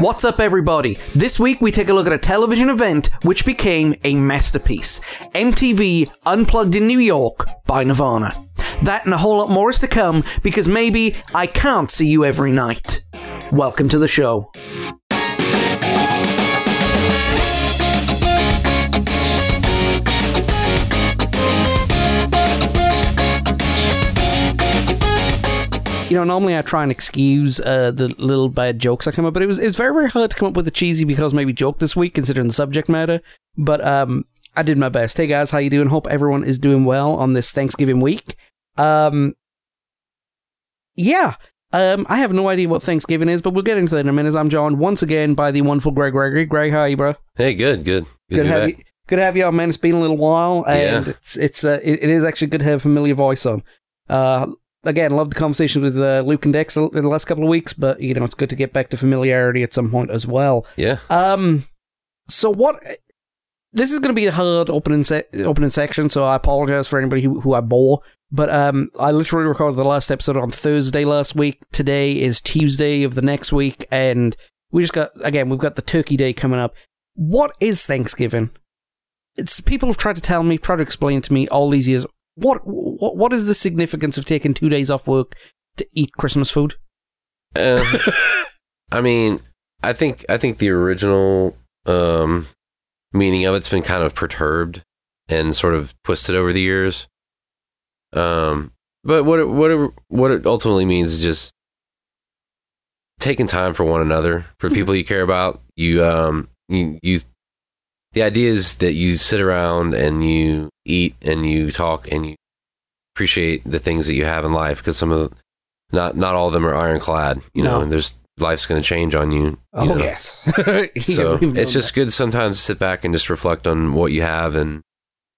What's up, everybody? This week we take a look at a television event which became a masterpiece. MTV Unplugged in New York by Nirvana. That and a whole lot more is to come, because maybe I can't see you every night. Welcome to the show. You know, normally I try and excuse the little bad jokes I come up with, but it was very, very hard to come up with a cheesy because maybe joke this week, considering the subject matter. But I did my best. Hey guys, how you doing? Hope everyone is doing well on this Thanksgiving week. I have no idea what Thanksgiving is, but we'll get into that in a minute. I'm joined once again by the wonderful Greg Gregory. Greg, how are you, bro? Hey, good. Good to have you on, man. It's been a little while, and yeah. It is actually good to have a familiar voice on. Again, love the conversation with Luke and Dex in the last couple of weeks, but, you know, it's good to get back to familiarity at some point as well. Yeah. This is going to be a hard opening section, so I apologize for anybody who I bore, but I literally recorded the last episode on Thursday last week. Today is Tuesday of the next week, and we've got the Turkey Day coming up. What is Thanksgiving? People have tried to explain to me all these years. What is the significance of taking 2 days off work to eat Christmas food? I mean, I think the original meaning of it's been kind of perturbed and sort of twisted over the years. But what it ultimately means is just taking time for one another, for people you care about. The idea is that you sit around and you eat and you talk and you appreciate the things that you have in life, because not all of them are ironclad, you know, and there's life's going to change on you. Yes. So it's just good sometimes to sit back and just reflect on what you have and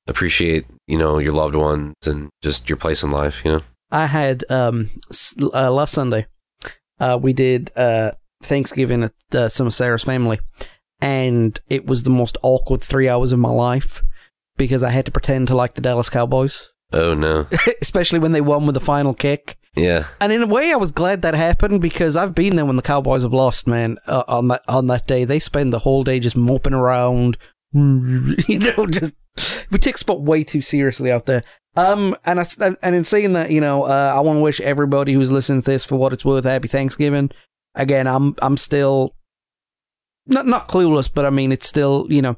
appreciate, you know, your loved ones and just your place in life, you know. I had last Sunday, we did Thanksgiving at some of Sarah's family. And it was the most awkward 3 hours of my life, because I had to pretend to like the Dallas Cowboys. Oh, no. Especially when they won with the final kick. Yeah. And in a way, I was glad that happened, because I've been there when the Cowboys have lost, man, on that day. They spend the whole day just moping around. You know, we take sport way too seriously out there. And in saying that, you know, I want to wish everybody who's listening to this, for what it's worth, happy Thanksgiving. Again, I'm still... Not clueless, but I mean, it's still, you know,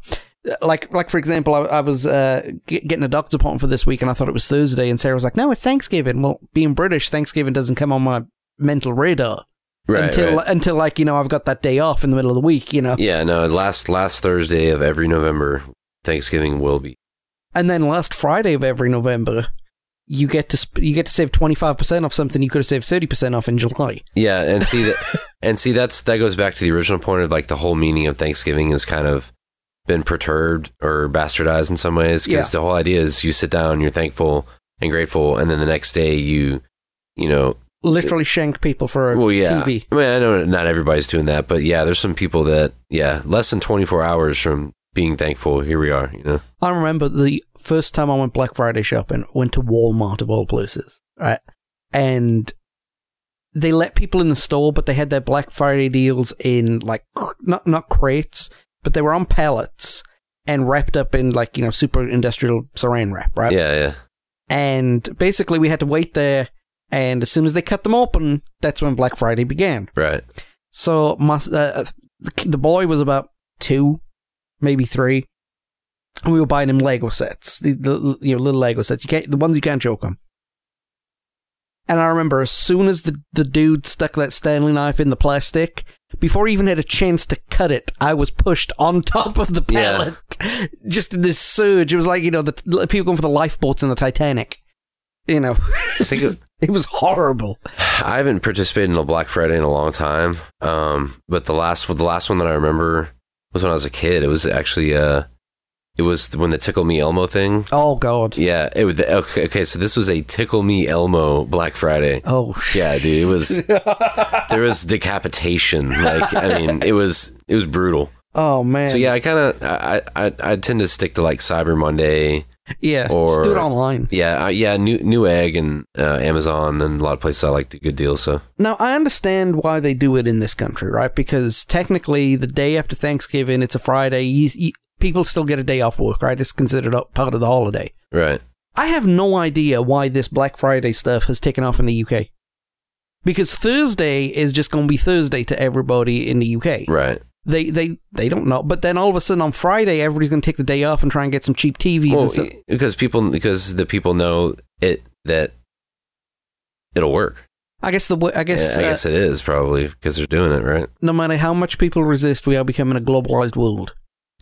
like for example, I was getting a doctor's appointment for this week, and I thought it was Thursday, and Sarah was like, "No, it's Thanksgiving." Well, being British, Thanksgiving doesn't come on my mental radar until like, you know, I've got that day off in the middle of the week, you know. Yeah, no, last Thursday of every November, Thanksgiving will be, and then last Friday of every November, you get to save 25% off something you could have saved 30% off in July. Yeah, and see that. And see, that goes back to the original point of, like, the whole meaning of Thanksgiving has kind of been perturbed or bastardized in some ways, because the whole idea is you sit down, you're thankful and grateful, and then the next day you know... Literally shank people for TV. I mean, I know not everybody's doing that, but yeah, there's some people that, yeah, less than 24 hours from being thankful, here we are, you know? I remember the first time I went Black Friday shopping, went to Walmart of all places, right? And... they let people in the store, but they had their Black Friday deals in, like, not crates, but they were on pallets and wrapped up in, like, you know, super industrial saran wrap, right? Yeah, yeah. And basically we had to wait there, and as soon as they cut them open, that's when Black Friday began. Right. So the boy was about 2, maybe 3, and we were buying him Lego sets, the you know, little Lego sets, the ones you can't choke on. And I remember as soon as the dude stuck that Stanley knife in the plastic, before he even had a chance to cut it, I was pushed on top of the pallet. Yeah. Just in this surge. It was like, you know, the people going for the lifeboats in the Titanic. You know, it was horrible. I haven't participated in a Black Friday in a long time. But the last one that I remember was when I was a kid. It was actually... it was when the Tickle Me Elmo thing. Oh, God. Yeah. It was okay, so this was a Tickle Me Elmo Black Friday. Oh, yeah, dude. It was... there was decapitation. Like, I mean, it was brutal. Oh man! So yeah, I tend to stick to like Cyber Monday. Yeah, or just do it online. Yeah, Newegg and Amazon and a lot of places I like do good deals. So now I understand why they do it in this country, right? Because technically, the day after Thanksgiving, it's a Friday. People still get a day off work, right? It's considered part of the holiday. Right. I have no idea why this Black Friday stuff has taken off in the UK. Because Thursday is just going to be Thursday to everybody in the UK. Right. They don't know. But then all of a sudden on Friday, everybody's going to take the day off and try and get some cheap TVs and stuff. Because the people know that it'll work. I guess it is probably because they're doing it, right? No matter how much people resist, we are becoming a globalized world.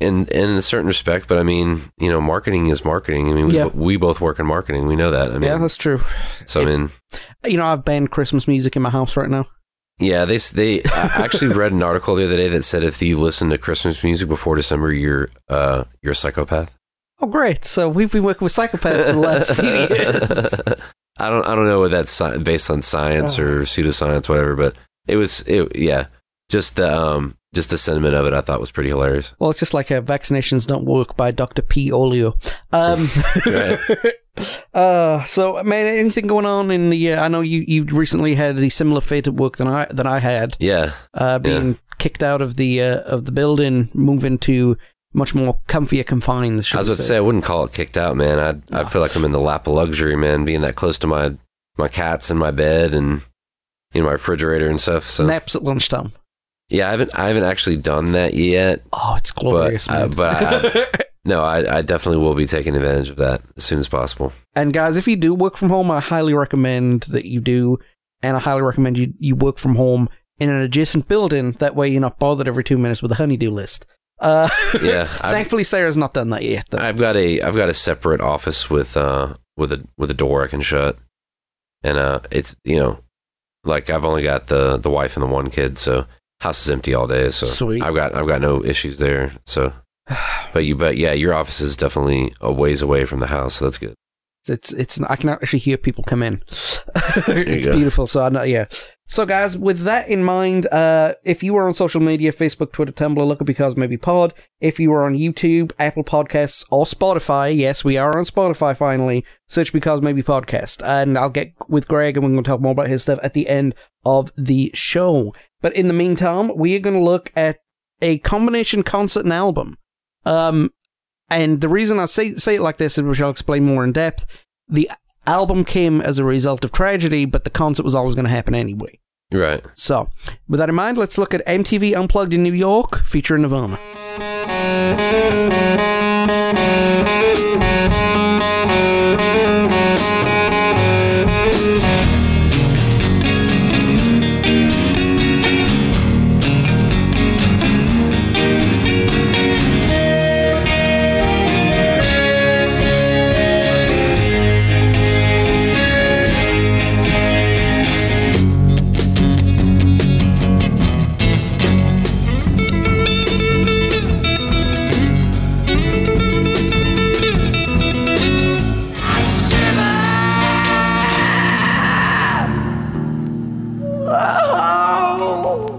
In a certain respect, but I mean, you know, marketing is marketing. I mean, we both work in marketing. We know that. I mean, yeah, that's true. So you know, I've banned Christmas music in my house right now. Yeah, they I actually read an article the other day that said if you listen to Christmas music before December, you're a psychopath. Oh, great! So we've been working with psychopaths for the last few years. I don't know whether that's based on science or pseudoscience, whatever. But just the sentiment of it, I thought was pretty hilarious. Well, it's just like Vaccinations Don't Work by Dr. P. Olio. So, man, anything going on in the... I know you recently had the similar fate at work than I had. Yeah. Being kicked out of the building, moving to much more comfier confines. I was about to say, I wouldn't call it kicked out, man. I feel like I'm in the lap of luxury, man, being that close to my cats and my bed and, you know, my refrigerator and stuff. So naps at lunchtime. Yeah, I haven't actually done that yet. Oh, it's glorious, man. I definitely will be taking advantage of that as soon as possible. And guys, if you do work from home, I highly recommend that you do. And I highly recommend you work from home in an adjacent building. That way you're not bothered every 2 minutes with a honeydew list. Thankfully, Sarah's not done that yet, though. I've got a separate office with a door I can shut. And it's, you know, like I've only got the wife and the one kid, so... House is empty all day, so sweet. I've got no issues there. So, but your office is definitely a ways away from the house, so that's good. It's I can actually hear people come in. It's beautiful. So I know, yeah. So guys, with that in mind, if you are on social media, Facebook, Twitter, Tumblr, look at Because Maybe Pod. If you are on YouTube, Apple Podcasts, or Spotify, yes, we are on Spotify finally. Search Because Maybe Podcast, and I'll get with Greg, and we're going to talk more about his stuff at the end of the show. But in the meantime, we are going to look at a combination concert and album. And the reason I say it like this, which I'll explain more in depth, the album came as a result of tragedy, but the concert was always going to happen anyway. Right. So, with that in mind, let's look at MTV Unplugged in New York, featuring Nirvana.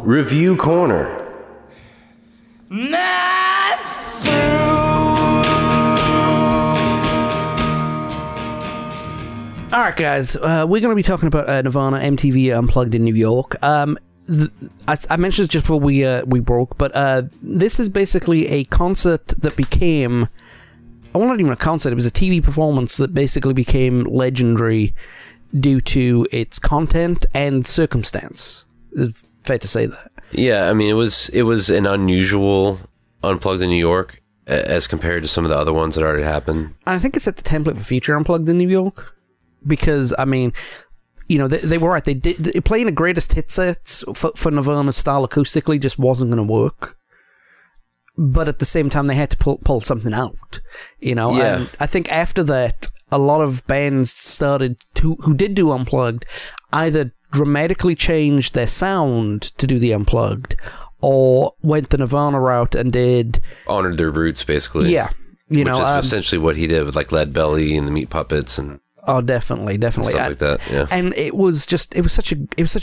Review Corner. Not through. All right, guys. We're going to be talking about Nirvana, MTV Unplugged in New York. I mentioned this just before we broke, but this is basically a concert that became... Well, not even a concert. It was a TV performance that basically became legendary due to its content and circumstance. It's fair to say that. Yeah, I mean, it was an unusual Unplugged in New York as compared to some of the other ones that already happened. I think it's at the template for future Unplugged in New York, because I mean, you know, they were right. They did playing the greatest hit sets for Nirvana's style acoustically just wasn't going to work. But at the same time, they had to pull something out, you know. Yeah. And I think after that, a lot of bands started who did do Unplugged either dramatically changed their sound to do the Unplugged, or went the Nirvana route and honored their roots, basically. Yeah, you know, which is essentially what he did with like Lead Belly and the Meat Puppets and definitely and stuff like that. Yeah, and it was such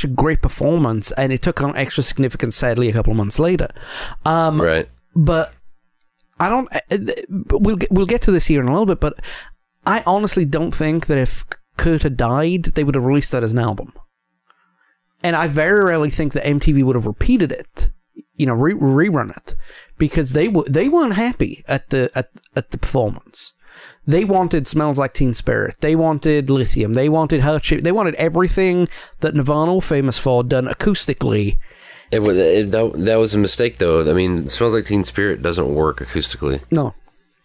a great performance, and it took on extra significance. Sadly, a couple of months later, right. But I don't... We'll get to this here in a little bit, but I honestly don't think that if Kurt had died, they would have released that as an album. And I very rarely think that MTV would have repeated it, you know, rerun it, because they weren't happy at the performance. They wanted Smells Like Teen Spirit. They wanted Lithium. They wanted Heartship. They wanted everything that Nirvana were famous for done acoustically. That was a mistake, though. I mean, Smells Like Teen Spirit doesn't work acoustically. No,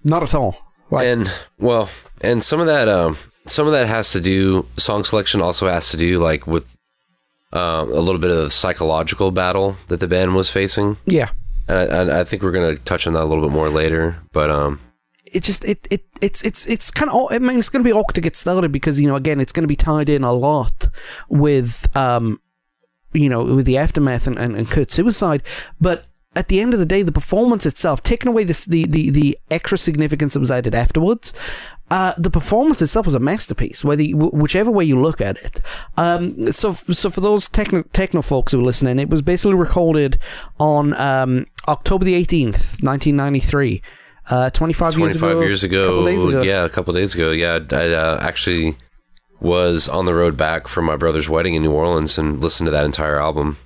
not at all. Like, and some of that has to do. Song selection also has to do like with a little bit of psychological battle that the band was facing. Yeah, and I think we're gonna touch on that a little bit more later, but It's kind of, I mean, it's going to be awkward to get started because, you know, again, it's going to be tied in a lot with, you know, with the aftermath and Kurt's suicide. But at the end of the day, the performance itself, taking away this, the extra significance that was added afterwards, the performance itself was a masterpiece, whichever way you look at it. So for those techno folks who are listening, it was basically recorded on October the 18th, 1993. 25 years ago, a couple days ago. Yeah, I actually was on the road back from my brother's wedding in New Orleans and listened to that entire album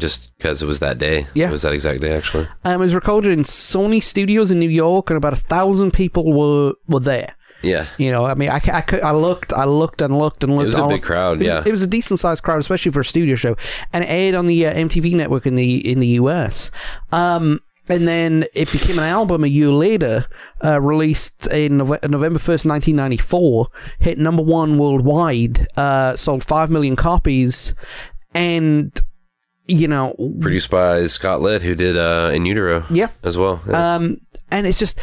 just because it was that day. Yeah. It was that exact day, actually. It was recorded in Sony Studios in New York, and about 1,000 people were there. Yeah. You know, I mean, I looked. It was a big crowd, yeah. It was a decent-sized crowd, especially for a studio show, and it aired on the MTV network in the US. And then it became an album a year later, released in November 1st, 1994, hit number one worldwide, sold 5 million copies, and, you know... Produced by Scott Litt, who did In Utero as well. Yeah. And it's just...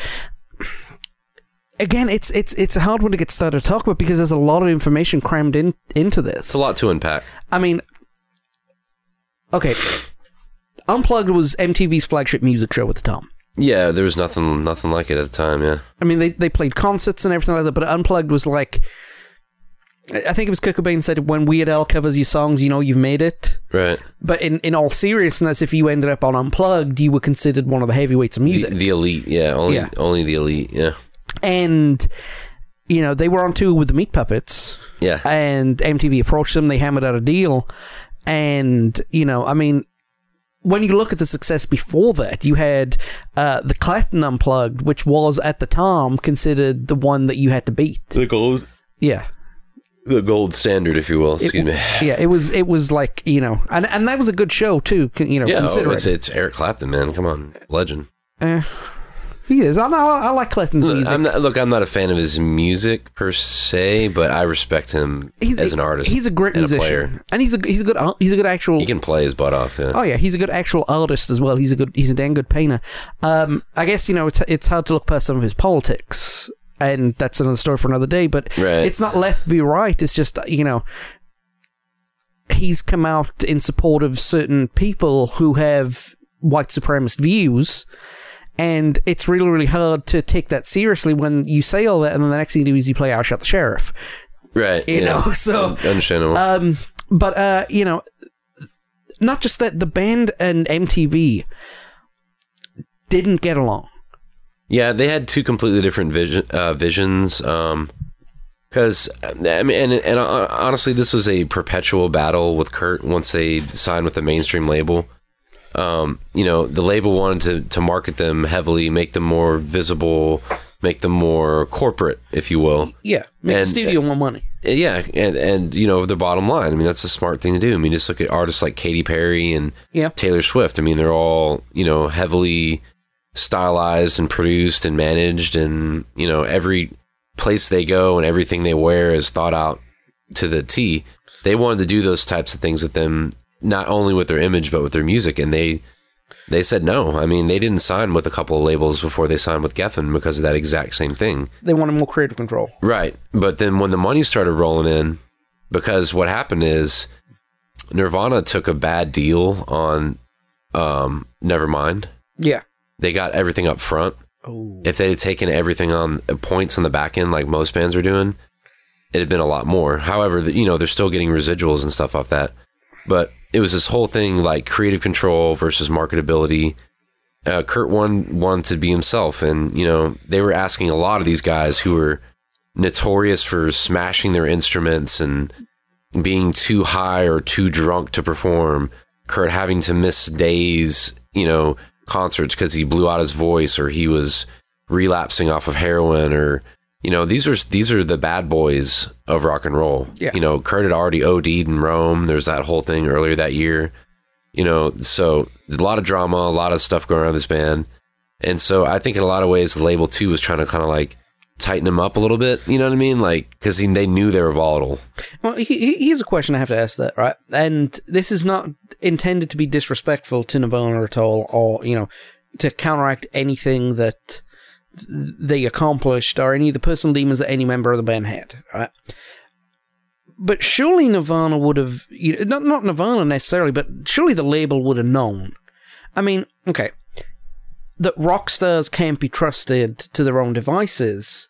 Again, it's a hard one to get started to talk about because there's a lot of information crammed into this. It's a lot to unpack. I mean... Okay... Unplugged was MTV's flagship music show at the time. Yeah, there was nothing like it at the time, yeah. I mean, they played concerts and everything like that, but Unplugged was like... I think it was Kurt Cobain said, when Weird Al covers your songs, you know you've made it. Right. But in all seriousness, if you ended up on Unplugged, you were considered one of the heavyweights of music. The elite, yeah. Only the elite, yeah. And... You know, they were on tour with the Meat Puppets. Yeah. And MTV approached them, they hammered out a deal, and, you know, I mean... When you look at the success before that, you had the Clapton Unplugged, which was at the time considered the one that you had to beat. The gold standard, if you will. Excuse me. Yeah, it was like, you know, and that was a good show too. You know, yeah, considering it's Eric Clapton, man. Come on, legend. He is. I like Clapton's music. I'm not a fan of his music per se, but I respect him as an artist. He's a great musician, and he's a good actual. He can play his butt off. Yeah. Oh yeah, he's a good actual artist as well. He's a dang good painter. I guess, you know, it's hard to look past some of his politics, and that's another story for another day. But It's not left v right. It's just, you know, he's come out in support of certain people who have white supremacist views. And it's really, really hard to take that seriously when you say all that, and then the next thing you do is you play "I Shot the Sheriff," right? You know, so understandable. But you know, not just that, the band and MTV didn't get along. Yeah, they had two completely different visions. Because I mean, and honestly, this was a perpetual battle with Kurt once they signed with the mainstream label. You know, the label wanted to market them heavily, make them more visible, make them more corporate, if you will. Yeah, make the studio more money. Yeah, and you know, the bottom line. I mean, that's a smart thing to do. I mean, just look at artists like Katy Perry and Taylor Swift. I mean, they're all, you know, heavily stylized and produced and managed, and, you know, every place they go and everything they wear is thought out to the T. They wanted to do those types of things with them. Not only with their image, but with their music. And they said no. I mean, they didn't sign with a couple of labels before they signed with Geffen because of that exact same thing. They wanted more creative control. Right. But then when the money started rolling in, because what happened is Nirvana took a bad deal on Nevermind. Yeah. They got everything up front. Oh. If they had taken everything on points on the back end like most bands are doing, it had been a lot more. However, you know, they're still getting residuals and stuff off that. But... It was this whole thing like creative control versus marketability. Kurt wanted to be himself. And, you know, they were asking a lot of these guys who were notorious for smashing their instruments and being too high or too drunk to perform. Kurt having to miss days, you know, concerts because he blew out his voice or he was relapsing off of heroin, or, you know, these are the bad boys of rock and roll. Yeah. You know, Kurt had already OD'd in Rome. There's that whole thing earlier that year, you know, so a lot of drama, a lot of stuff going around this band. And so I think in a lot of ways, the label too was trying to kind of like tighten him up a little bit. You know what I mean? Like, cause they knew they were volatile. Well, here's a question I have to ask that, right? And this is not intended to be disrespectful to Nirvana at all, or, you know, to counteract anything that they accomplished or any of the personal demons that any member of the band had, right? But surely Nirvana would have, you know, not Nirvana necessarily, but surely the label would have known. I mean, okay, that rock stars can't be trusted to their own devices,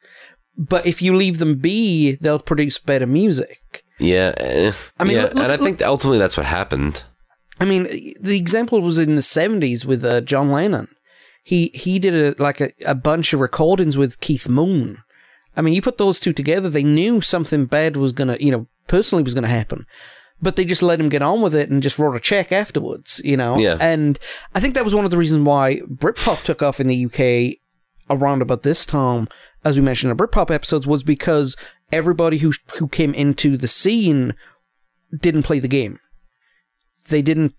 but if you leave them be, they'll produce better music. Yeah. I mean, yeah. Look, and I think ultimately that's what happened. I mean, the example was in the 70s with John Lennon. He did a bunch of recordings with Keith Moon. I mean, you put those two together, they knew something bad was going to, you know, personally was going to happen. But they just let him get on with it and just wrote a check afterwards, you know? Yeah. And I think that was one of the reasons why Britpop took off in the UK around about this time, as we mentioned in the Britpop episodes, was because everybody who came into the scene didn't play the game. They didn't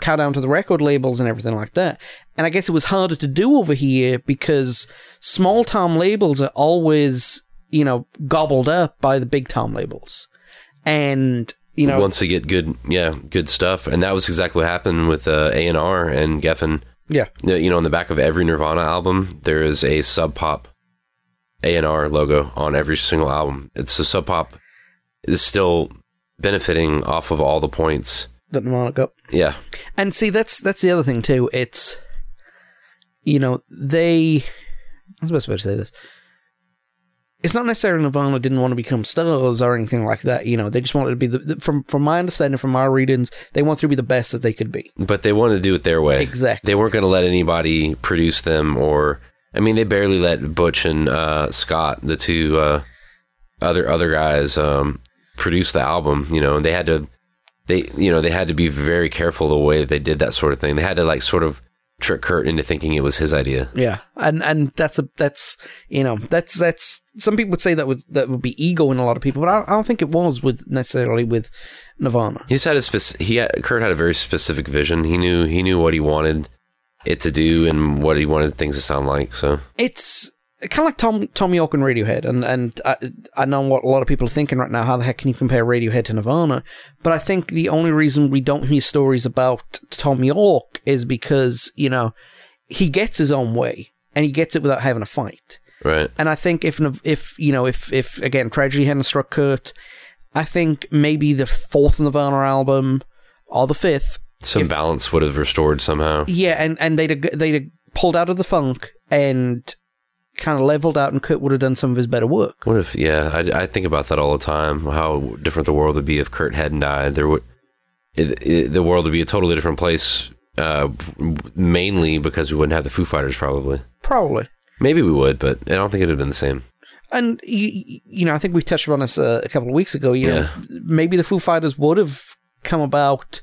cow down to the record labels and everything like that. And I guess it was harder to do over here because small time labels are always, you know, gobbled up by the big time labels. And, you know, once they get good stuff. And that was exactly what happened with A&R and Geffen. Yeah. You know, on the back of every Nirvana album, there is a Sub Pop A&R logo on every single album. It's the Sub Pop is still benefiting off of all the points that Nirvana got. Yeah. And see, that's the other thing too. It's, you know, they, I was supposed to say this. It's not necessarily Nirvana didn't want to become stars or anything like that. You know, they just wanted to be from my understanding, from my readings, they wanted to be the best that they could be. But they wanted to do it their way. Exactly. They weren't going to let anybody produce them, or, I mean, they barely let Butch and Scott, the two other guys, produce the album. You know, and they had to be very careful the way that they did that sort of thing. They had to like sort of trick Kurt into thinking it was his idea. Yeah, and that's some people would say that would be ego in a lot of people, but I don't think it was necessarily with Nirvana. He just had Kurt had a very specific vision. He knew what he wanted it to do and what he wanted things to sound like. So it's kind of like Tom York and Radiohead, and I know what a lot of people are thinking right now, how the heck can you compare Radiohead to Nirvana? But I think the only reason we don't hear stories about Tom York is because, you know, he gets his own way, and he gets it without having a fight. Right. And I think if again, tragedy hadn't struck Kurt, I think maybe the fourth Nirvana album, or the fifth... balance would have restored somehow. Yeah, and they'd pulled out of the funk, and... kind of leveled out, and Kurt would have done some of his better work. What if, yeah, I think about that all the time, how different the world would be if Kurt hadn't died. The world would be a totally different place, mainly because we wouldn't have the Foo Fighters, probably. Maybe we would, but I don't think it would have been the same. And, you know, I think we touched upon this a couple of weeks ago, you know, maybe the Foo Fighters would have come about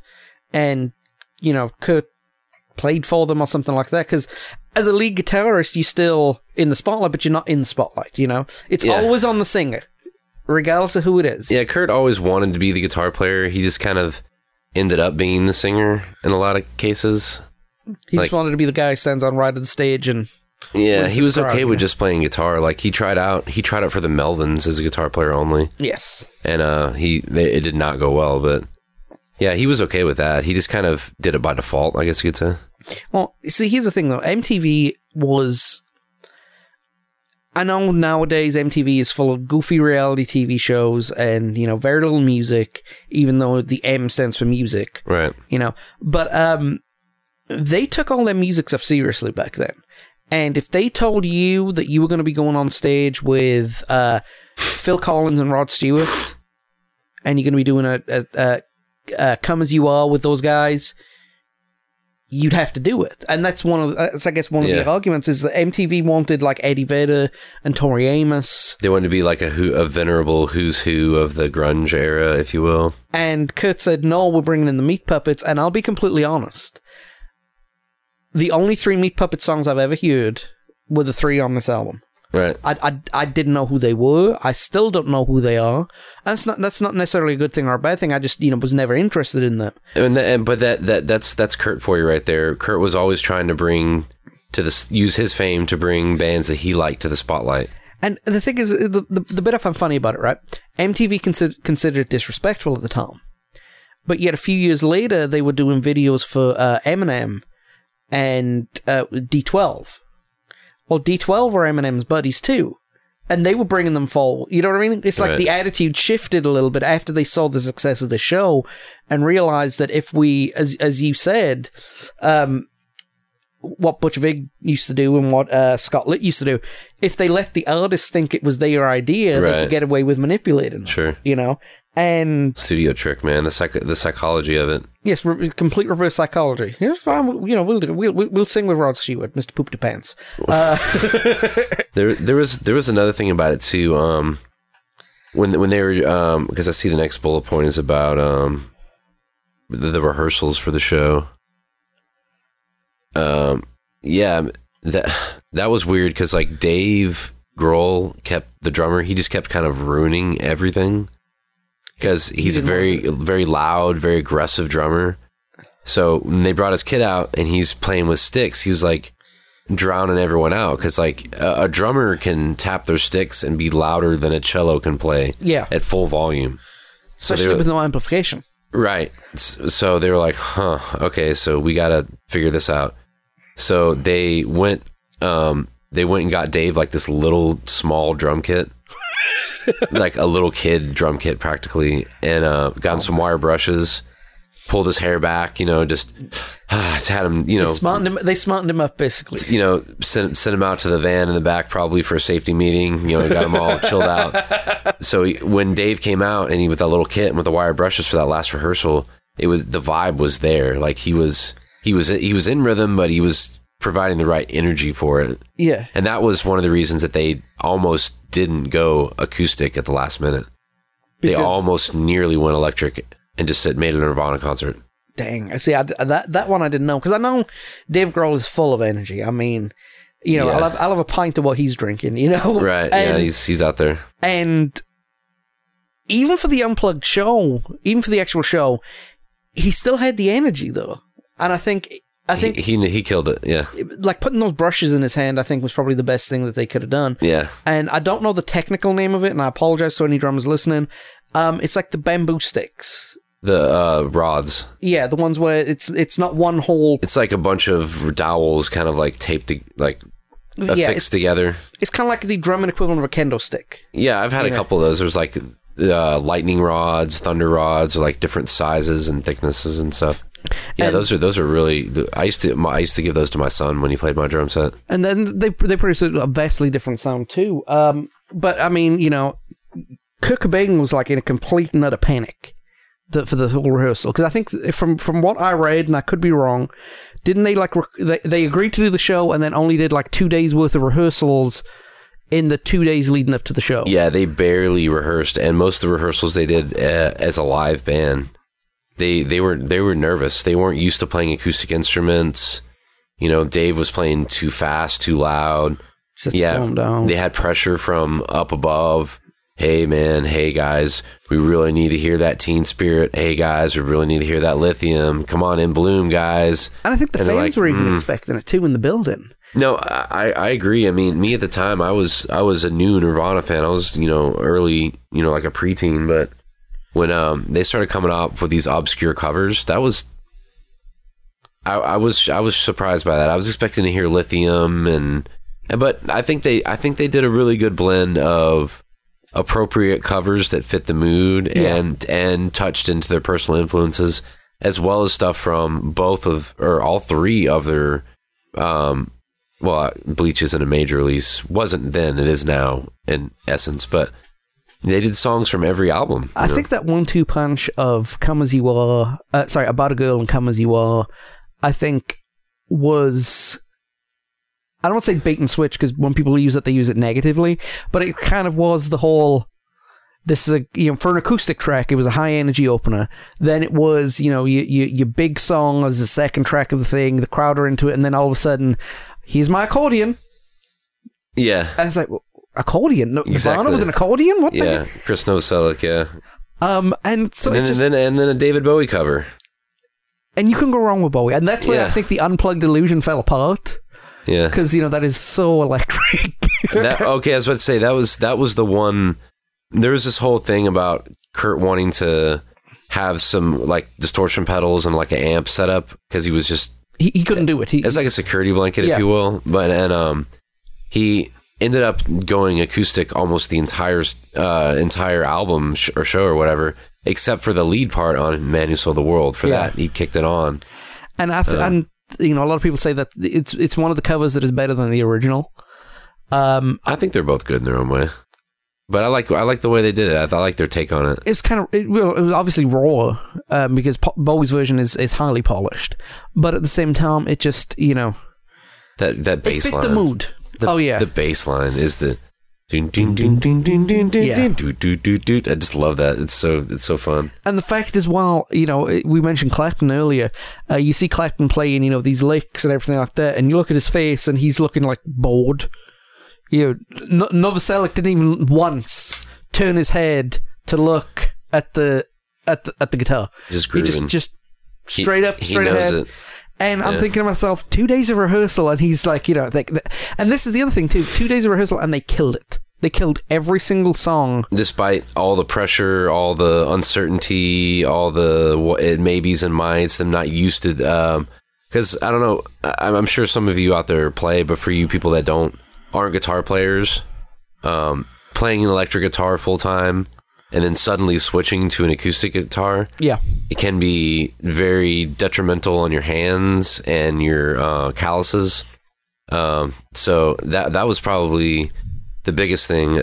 and, you know, Kurt played for them or something like that, because as a lead guitarist, you're still in the spotlight, but you're not in the spotlight, you know? It's always on the singer, regardless of who it is. Yeah, Kurt always wanted to be the guitar player. He just kind of ended up being the singer in a lot of cases. He just wanted to be the guy who stands on right of the stage and... Yeah, he was okay with just playing guitar. Like, he tried out for the Melvins as a guitar player only. Yes. And it did not go well, but... Yeah, he was okay with that. He just kind of did it by default, I guess you could say. Well, see, here's the thing, though. MTV was... I know nowadays MTV is full of goofy reality TV shows and, you know, very little music, even though the M stands for music. Right. You know, but they took all their music stuff seriously back then. And if they told you that you were going to be going on stage with Phil Collins and Rod Stewart, and you're going to be doing a Come As You Are with those guys, you'd have to do it. And that's one of that's, I guess, one of the arguments is that MTV wanted like Eddie Vedder and Tori Amos. They wanted to be like a venerable who's who of the grunge era, if you will. And Kurt said, no, we're bringing in the Meat Puppets. And I'll be completely honest, the only three Meat Puppet songs I've ever heard were the three on this album. Right. I didn't know who they were. I still don't know who they are. And that's not necessarily a good thing or a bad thing. I just, was never interested in them. But that's Kurt for you right there. Kurt was always trying to use his fame to bring bands that he liked to the spotlight. And the thing is, the bit I find funny about it, right? MTV considered it disrespectful at the time, but yet a few years later they were doing videos for Eminem and D12. Well, D12 were Eminem's buddies too, and they were bringing them forward. You know what I mean? It's like the attitude shifted a little bit after they saw the success of the show and realized that if we, as you said, what Butch Vig used to do and what Scott Litt used to do, if they let the artists think it was their idea, they could get away with manipulating them. Sure. You know? And studio trick, man. The psychology of it. Yes, complete reverse psychology. It's fine. We'll sing with Rod Stewart, Mr. Poop to Pants. There was another thing about it too. When they were because I see the next bullet point is about the rehearsals for the show. That was weird because like Dave Grohl, the drummer, he just kept kind of ruining everything. Because he's a very, very loud, very aggressive drummer. So when they brought his kid out and he's playing with sticks, he was like drowning everyone out. Because like a drummer can tap their sticks and be louder than a cello can play at full volume. Especially with no amplification. Right. So they were like, huh, okay, so we got to figure this out. So they went and got Dave like this little small drum kit. Like a little kid drum kit practically, and got him some wire brushes, pulled his hair back, just had him, They smartened him up basically. Sent him out to the van in the back probably for a safety meeting, got him all chilled out. So when Dave came out and he with that little kit and with the wire brushes for that last rehearsal, the vibe was there. Like he was in rhythm, but he was providing the right energy for it. Yeah. And that was one of the reasons that they almost didn't go acoustic at the last minute. Because they almost nearly went electric and just made a Nirvana concert. Dang. I see. That one I didn't know, because I know Dave Grohl is full of energy. I mean, I'll have a pint of what he's drinking, Right. And, he's out there. And even for the unplugged show, even for the actual show, he still had the energy though. And I think he killed it, yeah. Like putting those brushes in his hand, I think, was probably the best thing that they could have done. Yeah. And I don't know the technical name of it, and I apologize to any drummers listening. It's like the bamboo sticks. The rods. Yeah, the ones where it's not one whole... It's like a bunch of dowels kind of like taped, affixed together. It's kind of like the drumming equivalent of a kendo stick. Yeah, I've had a couple of those. There's like lightning rods, thunder rods, like different sizes and thicknesses and stuff. Yeah, and those are really. I used to give those to my son when he played my drum set. And then they produced a vastly different sound too. But I mean, Kurt Cobain was like in a complete and utter panic for the whole rehearsal, because I think from what I read, and I could be wrong, didn't they like they agreed to do the show and then only did like 2 days worth of rehearsals in the 2 days leading up to the show. Yeah, they barely rehearsed, and most of the rehearsals they did as a live band. They were nervous. They weren't used to playing acoustic instruments. Dave was playing too fast, too loud. Just sound down. They had pressure from up above. Hey, man. Hey, guys. We really need to hear that Teen Spirit. Hey, guys. We really need to hear that Lithium. Come on, In Bloom, guys. And I think the fans were even expecting it, too, in the building. No, I agree. I mean, me at the time, I was a new Nirvana fan. I was, early, like a preteen, but... When they started coming up with these obscure covers, that was, I was surprised by that. I was expecting to hear Lithium, but I think they did a really good blend of appropriate covers that fit the mood and touched into their personal influences, as well as stuff from all three of their. Bleach isn't a major release, wasn't then, it is now in essence, but. They did songs from every album. I think that 1-2 punch of Come As You Are, About a Girl and Come As You Are, I think was, I don't want to say bait and switch, because when people use it, they use it negatively, but it kind of was the whole, this is a, you know, for an acoustic track, it was a high energy opener. Then it was, you know, your big song as the second track of the thing, the crowd are into it. And then all of a sudden, here's my accordion. Yeah. And it's like, well, accordion? No, exactly. Nirvana with an accordion? What the heck? Krist Novoselic, yeah. And then a David Bowie cover. And you can go wrong with Bowie. And that's where I think the Unplugged illusion fell apart. Yeah. Because, you know, that is so electric. I was about to say, that was the one. There was this whole thing about Kurt wanting to have some, like, distortion pedals and, like, an amp setup, because he was just... He couldn't do it. It's like a security blanket, if you will. But, and he ended up going acoustic almost the entire album or show or whatever, except for the lead part on Man Who Sold the World. For that, he kicked it on. And you know, a lot of people say that it's one of the covers that is better than the original. I think they're both good in their own way, but I like the way they did it. I like their take on it. It's kind of it was obviously raw, because Bowie's version is highly polished, but at the same time, it just, you know, that bass line fit the mood. The bass line is the I just love that. It's so fun. And the fact is, while, you know, we mentioned Clapton earlier, you see Clapton playing, you know, these licks and everything like that, and you look at his face and he's looking like bored. You know, Novoselic didn't even once turn his head to look at the guitar. Just grooving. He just straight ahead. It. And I'm thinking to myself, 2 days of rehearsal, and he's like, you know, and this is the other thing too. 2 days of rehearsal, and they killed it. They killed every single song, despite all the pressure, all the uncertainty, all the maybes and mights. Them not used to, because I don't know. I'm sure some of you out there play, but for you people that aren't guitar players, playing an electric guitar full time and then suddenly switching to an acoustic guitar, it can be very detrimental on your hands and your calluses. So that was probably the biggest thing,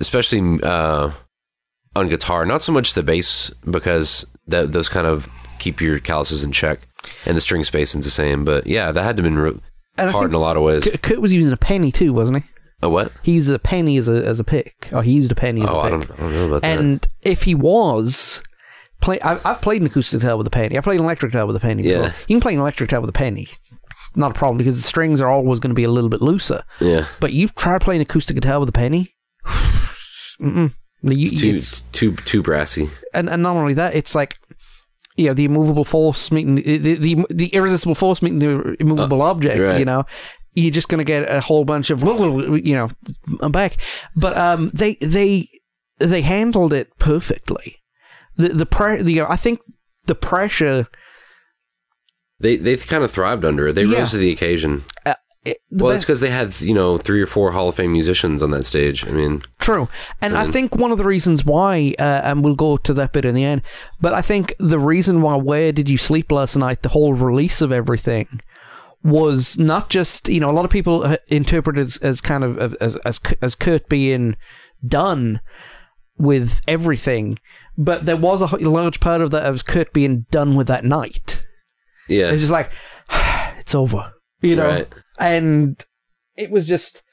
especially on guitar. Not so much the bass, because those kind of keep your calluses in check, and the string spacing's the same. But yeah, that had to have been hard in a lot of ways. Kurt was using a penny too, wasn't he? A what? He used a penny as a pick. Or he used a penny as a pick. I don't know about that. And if he was... I've played an acoustic guitar with a penny. I've played an electric guitar with a penny before. You can play an electric guitar with a penny. Not a problem, because the strings are always going to be a little bit looser. Yeah. But you've tried playing acoustic guitar with a penny? Mm-mm. It's too brassy. And not only that, it's like... Yeah, the immovable force meeting... The irresistible force meeting the immovable object, right. You know? You're just going to get a whole bunch of, you know, I'm back. But they handled it perfectly. I think the pressure. They kind of thrived under it. They rose to the occasion. It's because they had, you know, 3 or 4 Hall of Fame musicians on that stage. I mean, true. And I think one of the reasons why, and we'll go to that bit in the end, but I think the reason why Where Did You Sleep Last Night, the whole release of everything, was not just, you know, a lot of people interpret it as kind of as Kurt being done with everything, but there was a large part of that as Kurt being done with that night. Yeah, it's just like it's over, you know, right. And it was just.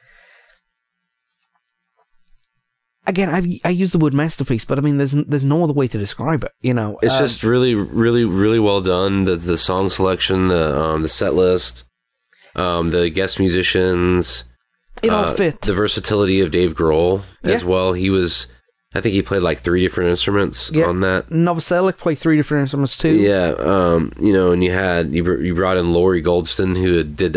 Again, I use the word masterpiece, but I mean, there's no other way to describe it. You know, it's just really, really, really well done. The song selection, the set list, the guest musicians, it all fit. The versatility of Dave Grohl as well. I think he played like 3 different instruments on that. Novoselic played 3 different instruments too. Yeah, you know, and you brought in Laurie Goldston, who did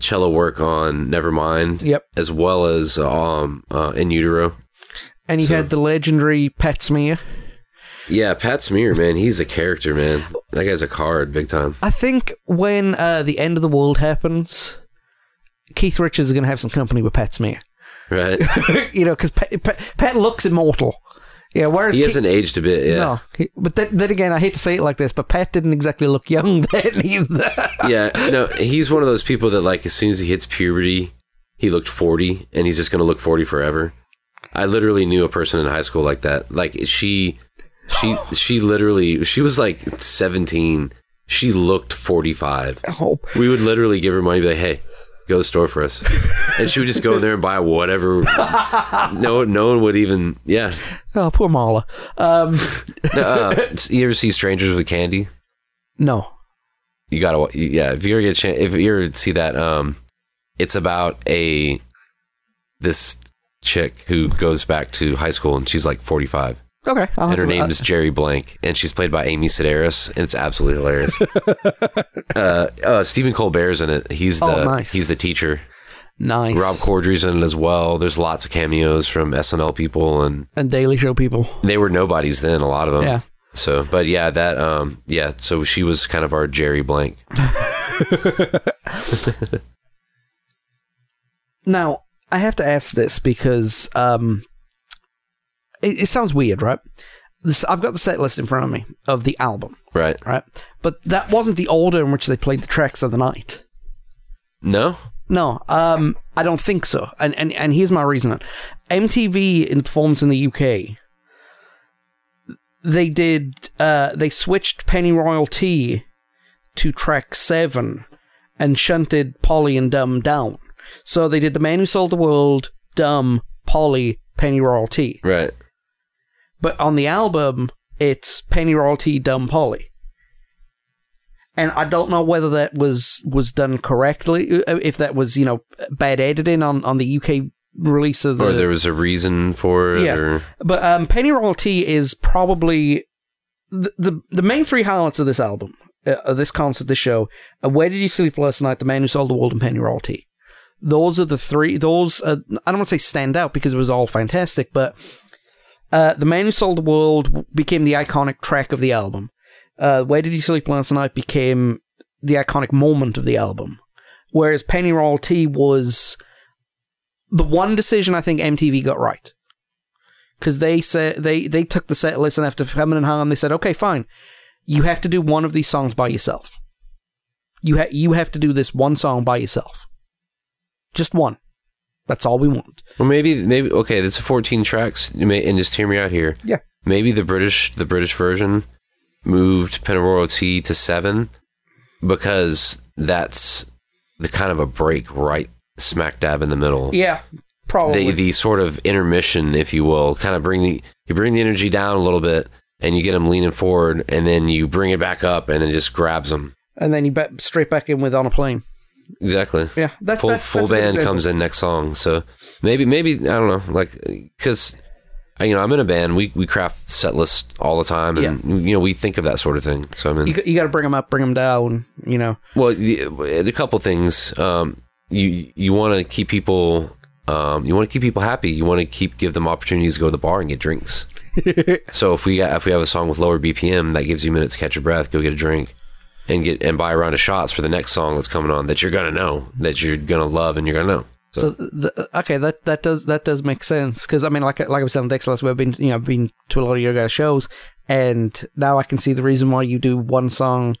cello work on Nevermind, as well as In Utero. And you had the legendary Pat Smear. Yeah, Pat Smear, man. He's a character, man. That guy's a card, big time. I think when the end of the world happens, Keith Richards is going to have some company with Pat Smear. Right. You know, because Pat looks immortal. Yeah, whereas he hasn't aged a bit, yeah. No, but then again, I hate to say it like this, but Pat didn't exactly look young then either. Yeah, no, he's one of those people that, like, as soon as he hits puberty, he looked 40, and he's just going to look 40 forever. I literally knew a person in high school like that. Like, she literally, she was like 17 She looked 45. Oh. We would literally give her money and be like, hey, go to the store for us. And she would just go in there and buy whatever. No one would even, yeah. Oh, poor Marla. You ever see Strangers with Candy? No. You gotta, yeah, if you ever get a chance, if you ever see that, it's about this chick who goes back to high school and she's like 45. Okay. And her name is Jerry Blank, and she's played by Amy Sedaris, and it's absolutely hilarious. Stephen Colbert's in it. He's the teacher. Nice. Rob Corddry's in it as well. There's lots of cameos from SNL people and Daily Show people. They were nobodies then, a lot of them. Yeah. So, but yeah, that so she was kind of our Jerry Blank. Now, I have to ask this because it sounds weird, right? I've got the set list in front of me of the album. Right. But that wasn't the order in which they played the tracks of the night. No. I don't think so. And here's my reasoning. MTV, in the performance in the UK, they did, they switched Penny Royalty to track 7 and shunted Polly and Dumb down. So they did The Man Who Sold the World, Dumb, Polly, Penny Royalty. Right. But on the album, it's Penny Royalty, Dumb, Polly. And I don't know whether that was done correctly, if that was, bad editing on the UK release of the... Or there was a reason for it. Yeah. But Penny Royalty is probably... The main three highlights of this album, this concert, this show, Where Did You Sleep Last Night, The Man Who Sold the World, and Penny Royalty. Those are the three. Those are, I don't want to say stand out because it was all fantastic, but The Man Who Sold the World became the iconic track of the album. Where Did You Sleep Last Night became the iconic moment of the album. Whereas Penny Royalty was the one decision I think MTV got right. Because they said they took the set list, and after Hemming and Hahn, they said, okay, fine. You have to do one of these songs by yourself. You have to do this one song by yourself. Just one. That's all we want. Well, maybe okay, this is 14 tracks, and just hear me out here. Yeah. Maybe the British version moved Penny Royalty to 7 because that's the kind of a break right smack dab in the middle. Yeah, probably. The sort of intermission, if you will, kind of bring the energy down a little bit, and you get them leaning forward, and then you bring it back up, and then it just grabs them. And then you straight back in with On a Plane. Exactly. Yeah, that's band comes in next song. So maybe I don't know, like, because I'm in a band. We craft set lists all the time, and we think of that sort of thing. So I mean, you got to bring them up, bring them down. Well, the couple things. You want to keep people. You want to keep people happy. You want to give them opportunities to go to the bar and get drinks. So if we have a song with lower BPM, that gives you minutes to catch your breath, go get a drink. And buy a round of shots for the next song that's coming on that you're gonna know, that you're gonna love, and you're gonna know. So that does make sense, because I mean, like I was telling Dex last week, I've been to a lot of your guys' shows, and now I can see the reason why you do one song,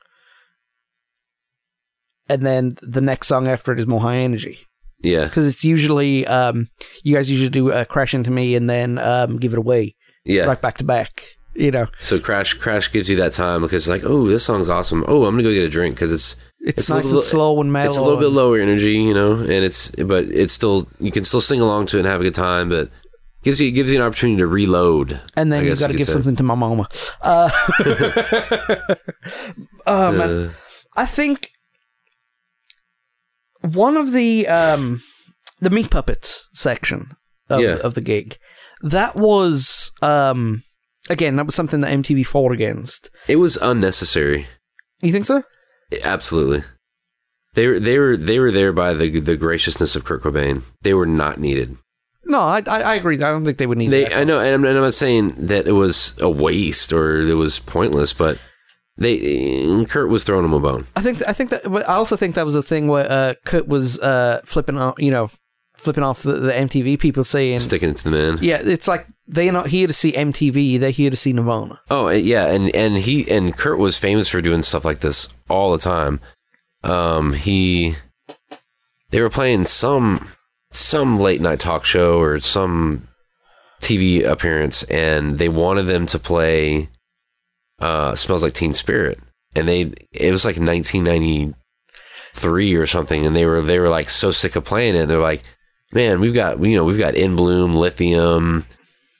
and then the next song after it is more high energy. Yeah, because it's usually you guys usually do Crash Into Me and then Give It Away. Yeah, right back to back. So Crash gives you that time because, like, oh, this song's awesome. Oh, I'm gonna go get a drink because it's nice and slow and mellow. It's a little bit lower energy, and it's still, you can still sing along to it and have a good time, but gives you an opportunity to reload. And then you got to give something to my mama. Oh man, I think one of the Meat Puppets section of the gig, that was. Again, that was something that MTV fought against. It was unnecessary. You think so? Absolutely. They were there by the graciousness of Kurt Cobain. They were not needed. No, I agree. I don't think they were needed. I know, and I'm not saying that it was a waste or it was pointless, but Kurt was throwing him a bone. I think that, but I also think that was a thing where Kurt was flipping out, flipping off the MTV people, saying... Sticking it to the man. Yeah, it's like, they're not here to see MTV, they're here to see Nirvana. Oh, yeah, and Kurt was famous for doing stuff like this all the time. They were playing some late-night talk show or some TV appearance, and they wanted them to play Smells Like Teen Spirit. and it was like 1993 or something, and they were like so sick of playing it. They're like, man, we've got In Bloom, Lithium,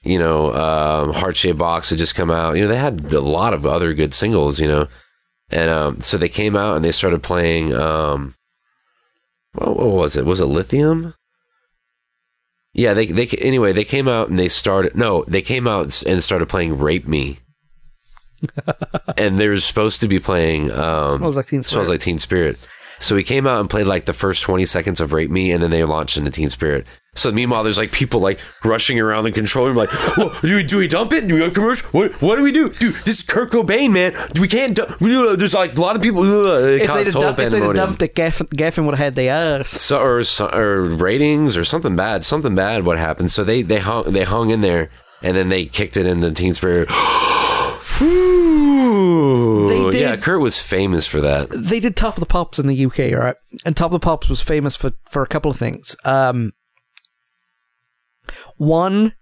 Heart Shaped Box had just come out. They had a lot of other good singles, and so they came out and they started playing. What was it? Was it Lithium? Yeah, they came out and they came out and started playing Rape Me. And they were supposed to be playing Smells Like Teen Spirit. So he came out and played like the first 20 seconds of Rape Me, and then they launched into Teen Spirit. So meanwhile, there's like people like rushing around the control room like, well, do we dump it? Do we go commercial? What do we do? Dude, this is Kurt Cobain, man. We can't dump. There's like a lot of people. If they'd have dumped it, Geffen would have had their ass. So, or ratings or something bad. Something bad would happen. So they hung in there, and then they kicked it into Teen Spirit. Ooh, yeah, Kurt was famous for that. They did Top of the Pops in the UK, right? And Top of the Pops was famous for a couple of things. One,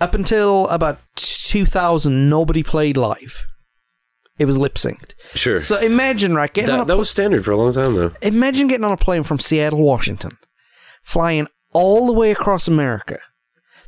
up until about 2000, nobody played live. It was lip synced. Sure. So imagine, right? That was standard for a long time, though. Imagine getting on a plane from Seattle, Washington, flying all the way across America,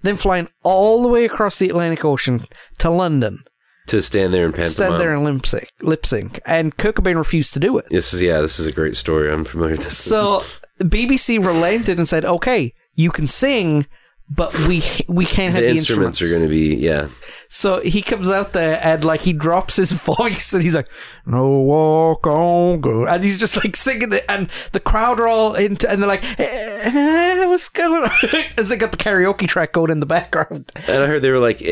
then flying all the way across the Atlantic Ocean to London. To stand there and pantomime. Stand there and lip sync. And Kurt Cobain refused to do it. This is a great story. I'm familiar with this. So BBC relented and said, okay, you can sing, but we can't have the instruments. The instruments are going to be, yeah. So he comes out there and like he drops his voice and he's like, no walk on good. And he's just like singing it and the crowd are all into, and they're like, what's going on? As they got the karaoke track going in the background. And I heard they were like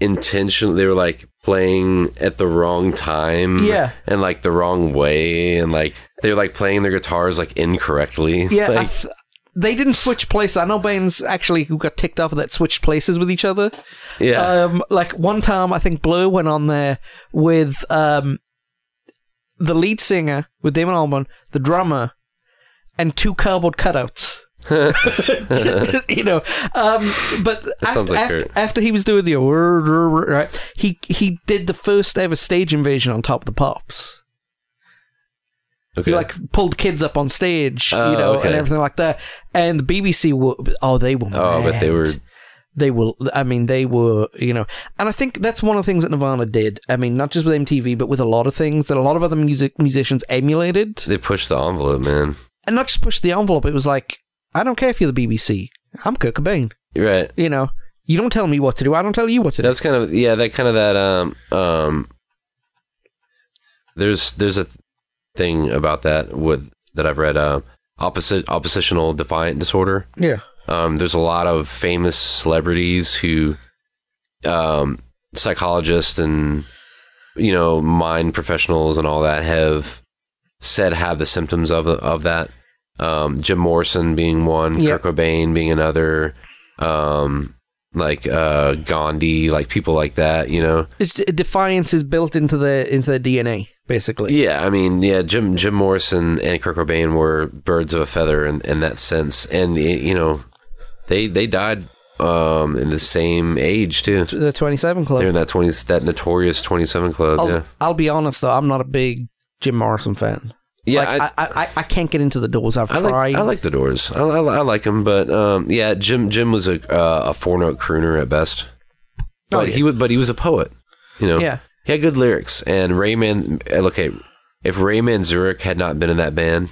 intentional. They were like playing at the wrong time. Yeah. And like the wrong way. And like, they were like playing their guitars like incorrectly. Yeah. Like, they didn't switch places. I know bands actually who got ticked off that switched places with each other. Yeah. Like one time, I think Blur went on there with the lead singer, with Damon Albarn, the drummer, and two cardboard cutouts. But after he was doing the right, he did the first ever stage invasion on Top of the Pops. Okay. He like pulled kids up on stage, okay. And everything like that. And the BBC were, mad. But they were. And I think that's one of the things that Nirvana did. I mean, not just with MTV, but with a lot of things that a lot of other musicians emulated. They pushed the envelope, man. And not just pushed the envelope. It was like, I don't care if you're the BBC. I'm Kurt Cobain. Right. You don't tell me what to do. I don't tell you what to do. That's kind of, there's a thing about that that I've read, oppositional defiant disorder. Yeah. There's a lot of famous celebrities who, psychologists and, mind professionals and all that have said have the symptoms of that. Jim Morrison being one, yep. Kurt Cobain being another, Gandhi, like people like that, Defiance is built into the DNA, basically. Yeah, I mean, yeah, Jim Morrison and Kurt Cobain were birds of a feather in that sense, and they died in the same age too. The 27 Club. They're in that notorious 27 Club. Yeah. I'll be honest though, I'm not a big Jim Morrison fan. Yeah, like, I can't get into the Doors. I like the Doors. I like them, but Jim was a 4-note crooner at best. But he was a poet. Yeah, he had good lyrics. And if Ray Manzarek had not been in that band,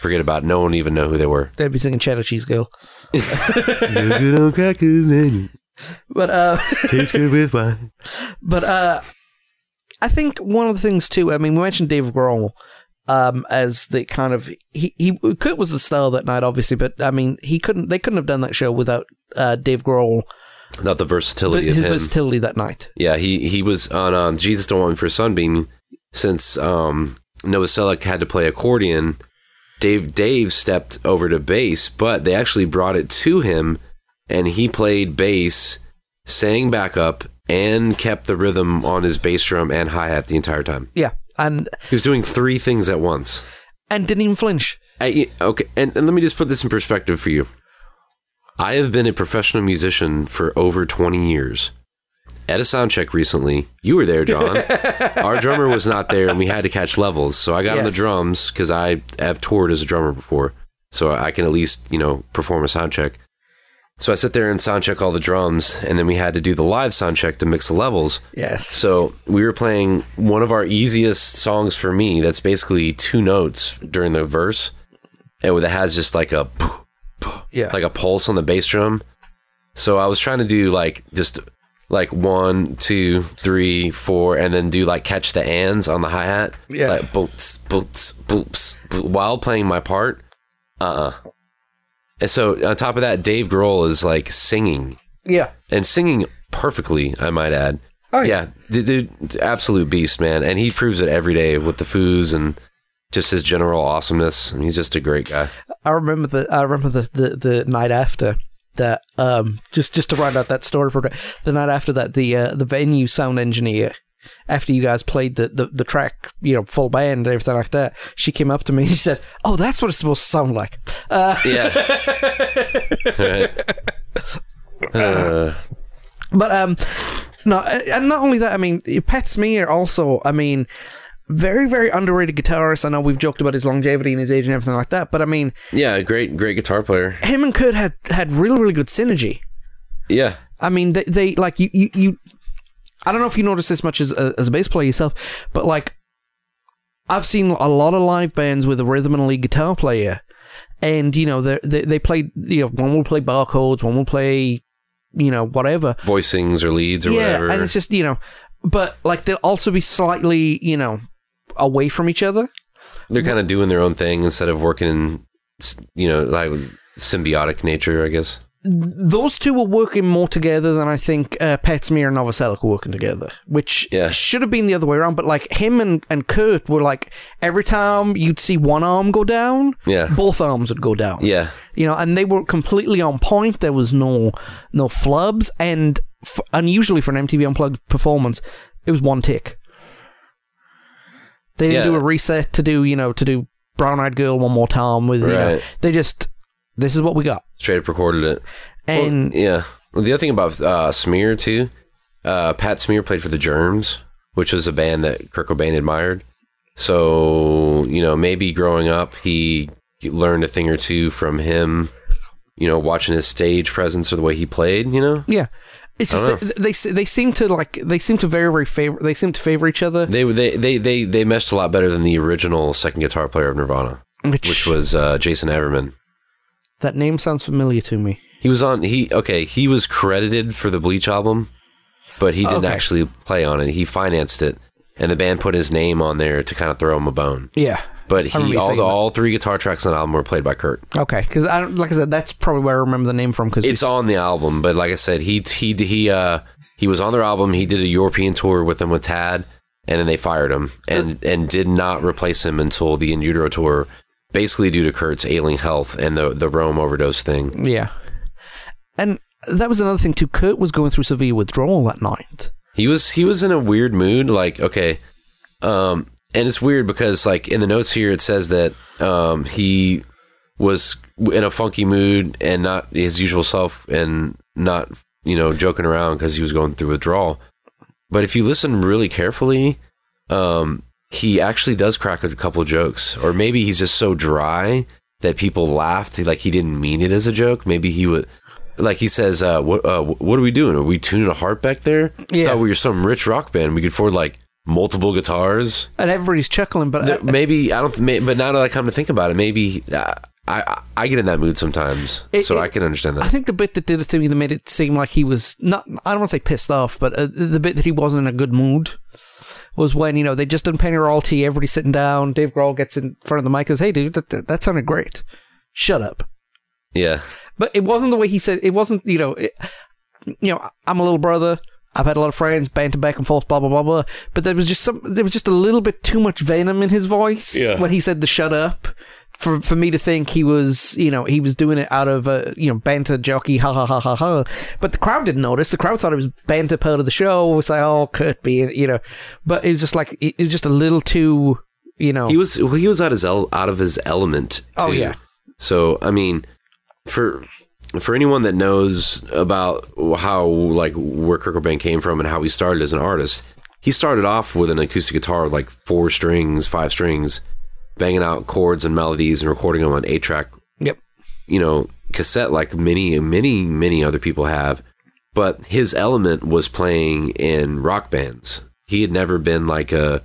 forget about it. No one even know who they were. They'd be singing Cheddar Cheese Girl. But tastes good with wine. But I think one of the things too. I mean, we mentioned Dave Grohl. As the kind of Kurt was the star that night, obviously, but I mean, they couldn't have done that show without Dave Grohl. Not the versatility of him. His versatility that night. Yeah, he was on Jesus Don't Want Me for Sunbeam. Since Novoselic had to play accordion, Dave stepped over to bass, but they actually brought it to him, and he played bass, sang back up, and kept the rhythm on his bass drum and hi-hat the entire time. Yeah. And he was doing three things at once. And didn't even flinch. And let me just put this in perspective for you. I have been a professional musician for over 20 years. at a sound check recently. You were there, John. Our drummer was not there, and we had to catch levels. So I got on the drums because I have toured as a drummer before, so I can at least, you know, perform a sound check. So I sit there and sound check all the drums, and then we had to do the live sound check to mix the levels. Yes. So we were playing one of our easiest songs for me. That's basically two notes during the verse, and it has just like a like a pulse on the bass drum. So I was trying to do like just like 1, 2, 3, 4, and then do like catch the ands on the hi hat. Yeah. Like boops, boops, boops, boops while playing my part. And so on top of that, Dave Grohl is like singing. Yeah. And singing perfectly, I might add. Oh, yeah. Dude, absolute beast, man. And he proves it every day with the Foos and just his general awesomeness. And he's just a great guy. I remember the night after that, just to round out that story for the night after that, the venue sound engineer, after you guys played the track, you know, full band and everything like that, she came up to me and she said, "Oh, that's what it's supposed to sound like." No, and not only that, I mean, Pat Smear also, I mean, very, very underrated guitarist. I know we've joked about his longevity and his age and everything like that, but I mean... Yeah, great guitar player. Him and Kurt had really good synergy. Yeah. I mean, they like, you I don't know if you notice this much as a bass player yourself, but like I've seen a lot of live bands with a rhythm and lead guitar player, and you know they play, you know, one will play bar chords, one will play, you know, whatever voicings or leads or whatever, and it's just, you know, but like they'll also be slightly, you know, away from each other. They're kind of doing their own thing instead of working in, you know, like symbiotic nature, I guess. Those two were working more together than I think Pat Smear and Novoselic were working together, which should have been the other way around. But like him and Kurt were like, every time you'd see one arm go down, both arms would go down. Yeah, you know, and they were completely on point. There was no flubs, and unusually for an MTV Unplugged performance, it was one take. They didn't do a reset to do Brown Eyed Girl one more time with you know, they just, this is what we got. Straight up recorded it. And the other thing about Smear too, Pat Smear played for the Germs, which was a band that Kurt Cobain admired. So, you know, maybe growing up, he learned a thing or two from him, you know, watching his stage presence or the way he played, you know? Yeah. It's just they seem to favor each other. They meshed a lot better than the original second guitar player of Nirvana, which was Jason Everman. That name sounds familiar to me. He was credited for the Bleach album, but he didn't actually play on it. He financed it, and the band put his name on there to kind of throw him a bone. Yeah. But all three guitar tracks on the album were played by Kurt. Okay, because like I said, that's probably where I remember the name from. Cause it's on the album, but like I said, he was on their album. He did a European tour with them with Tad, and then they fired him and did not replace him until the In Utero tour, basically due to Kurt's ailing health and the Rome overdose thing. Yeah. And that was another thing too. Kurt was going through severe withdrawal that night. He was in a weird mood, like, and it's weird because like in the notes here, it says that he was in a funky mood and not his usual self and not, you know, joking around because he was going through withdrawal. But if you listen really carefully, he actually does crack a couple jokes, or maybe he's just so dry that people laughed. Like he didn't mean it as a joke. Maybe he would, like he says, "What are we doing? Are we tuning a harp back there? Yeah. I thought we were some rich rock band. We could afford like multiple guitars." And everybody's chuckling, but but now that I come to think about it, maybe I get in that mood sometimes, so I can understand that. I think the bit that did it to me that made it seem like he was not, I don't want to say pissed off, but the bit that he wasn't in a good mood was when, you know, they just done Penny Royalty, everybody's sitting down, Dave Grohl gets in front of the mic and says, "Hey, dude, that sounded great. Shut up." Yeah. But it wasn't the way he said, it wasn't, you know, I'm a little brother, I've had a lot of friends, banter back and forth, blah, blah, blah, blah. But there was just a little bit too much venom in his voice when he said the shut up for me to think he was, you know, he was doing it out of, banter, jockey, ha, ha, ha, ha, ha. But the crowd didn't notice. The crowd thought it was banter part of the show. It was like, oh, Kurt being, you know. But it was just like, it was just a little too, you know. He was out of his element, too. Oh, yeah. So, I mean, for... for anyone that knows about how, like, where Kurt Cobain came from and how he started as an artist, he started off with an acoustic guitar with, like, 4 strings, 5 strings, banging out chords and melodies and recording them on 8-track. Yep. You know, cassette, like many other people have. But his element was playing in rock bands. He had never been like a,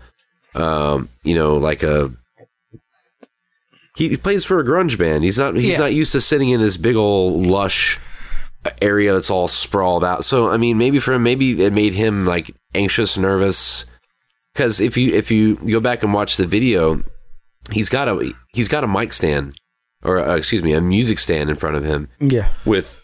he plays for a grunge band. He's not used to sitting in this big old lush area that's all sprawled out. So, I mean, maybe for him, maybe it made him like anxious, nervous. Because if you go back and watch the video, he's got a mic stand, or a music stand in front of him. Yeah. With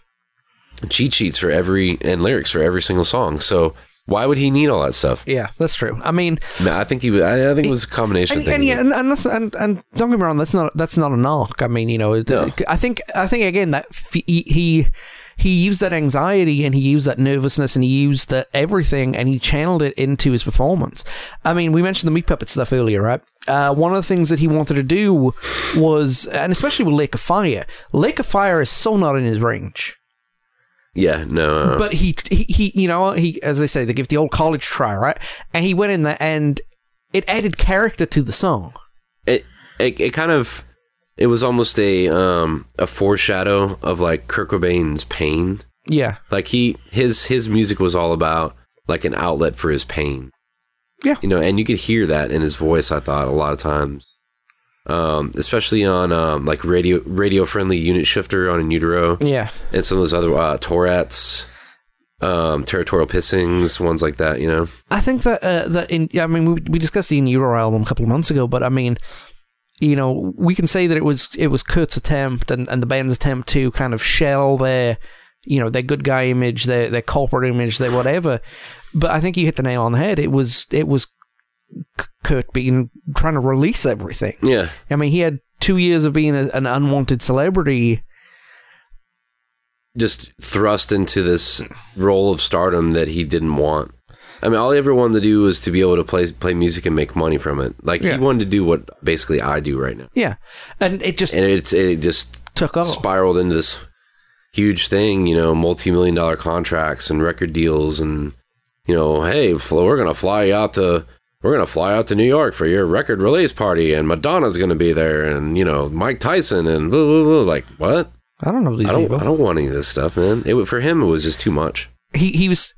cheat sheets for and lyrics for every single song. So why would he need all that stuff? Yeah, that's true. I mean, I think it was a combination of things. And don't get me wrong, that's not a knock. I mean, you know, no. I think again that he used that anxiety and he used that nervousness and he used that everything and he channeled it into his performance. I mean, we mentioned the Meat Puppet stuff earlier, right? One of the things that he wanted to do was, and especially with Lake of Fire is so not in his range. Yeah, no. But he, as they say, they give the old college try, right? And he went in there, and it added character to the song. It was almost a foreshadow of like Kurt Cobain's pain. Yeah, like his music was all about like an outlet for his pain. Yeah, you know, and you could hear that in his voice. I thought a lot of times, especially on like radio friendly Unit Shifter on In Utero. Yeah, and some of those other Tourettes, Territorial Pissings, ones like that. You know, I think that we discussed the In Utero album a couple of months ago, but I mean, you know, we can say that it was Kurt's attempt and the band's attempt to kind of shell their, you know, their good guy image, their corporate image, their whatever. But I think you hit the nail on the head. It was Kurt being trying to release everything. Yeah. I mean, he had 2 years of being an unwanted celebrity, just thrust into this role of stardom that he didn't want. I mean, all he ever wanted to do was to be able to play music and make money from it. Like, yeah. He wanted to do what basically I do right now. Yeah. And it just took off. Spiraled into this huge thing, you know, multi-million-dollar contracts and record deals and, you know, hey, we're going to fly out to New York for your record release party and Madonna's going to be there and, you know, Mike Tyson and blah, blah, blah. Like, what? I don't know these people. I don't want any of this stuff, man. For him, it was just too much. He was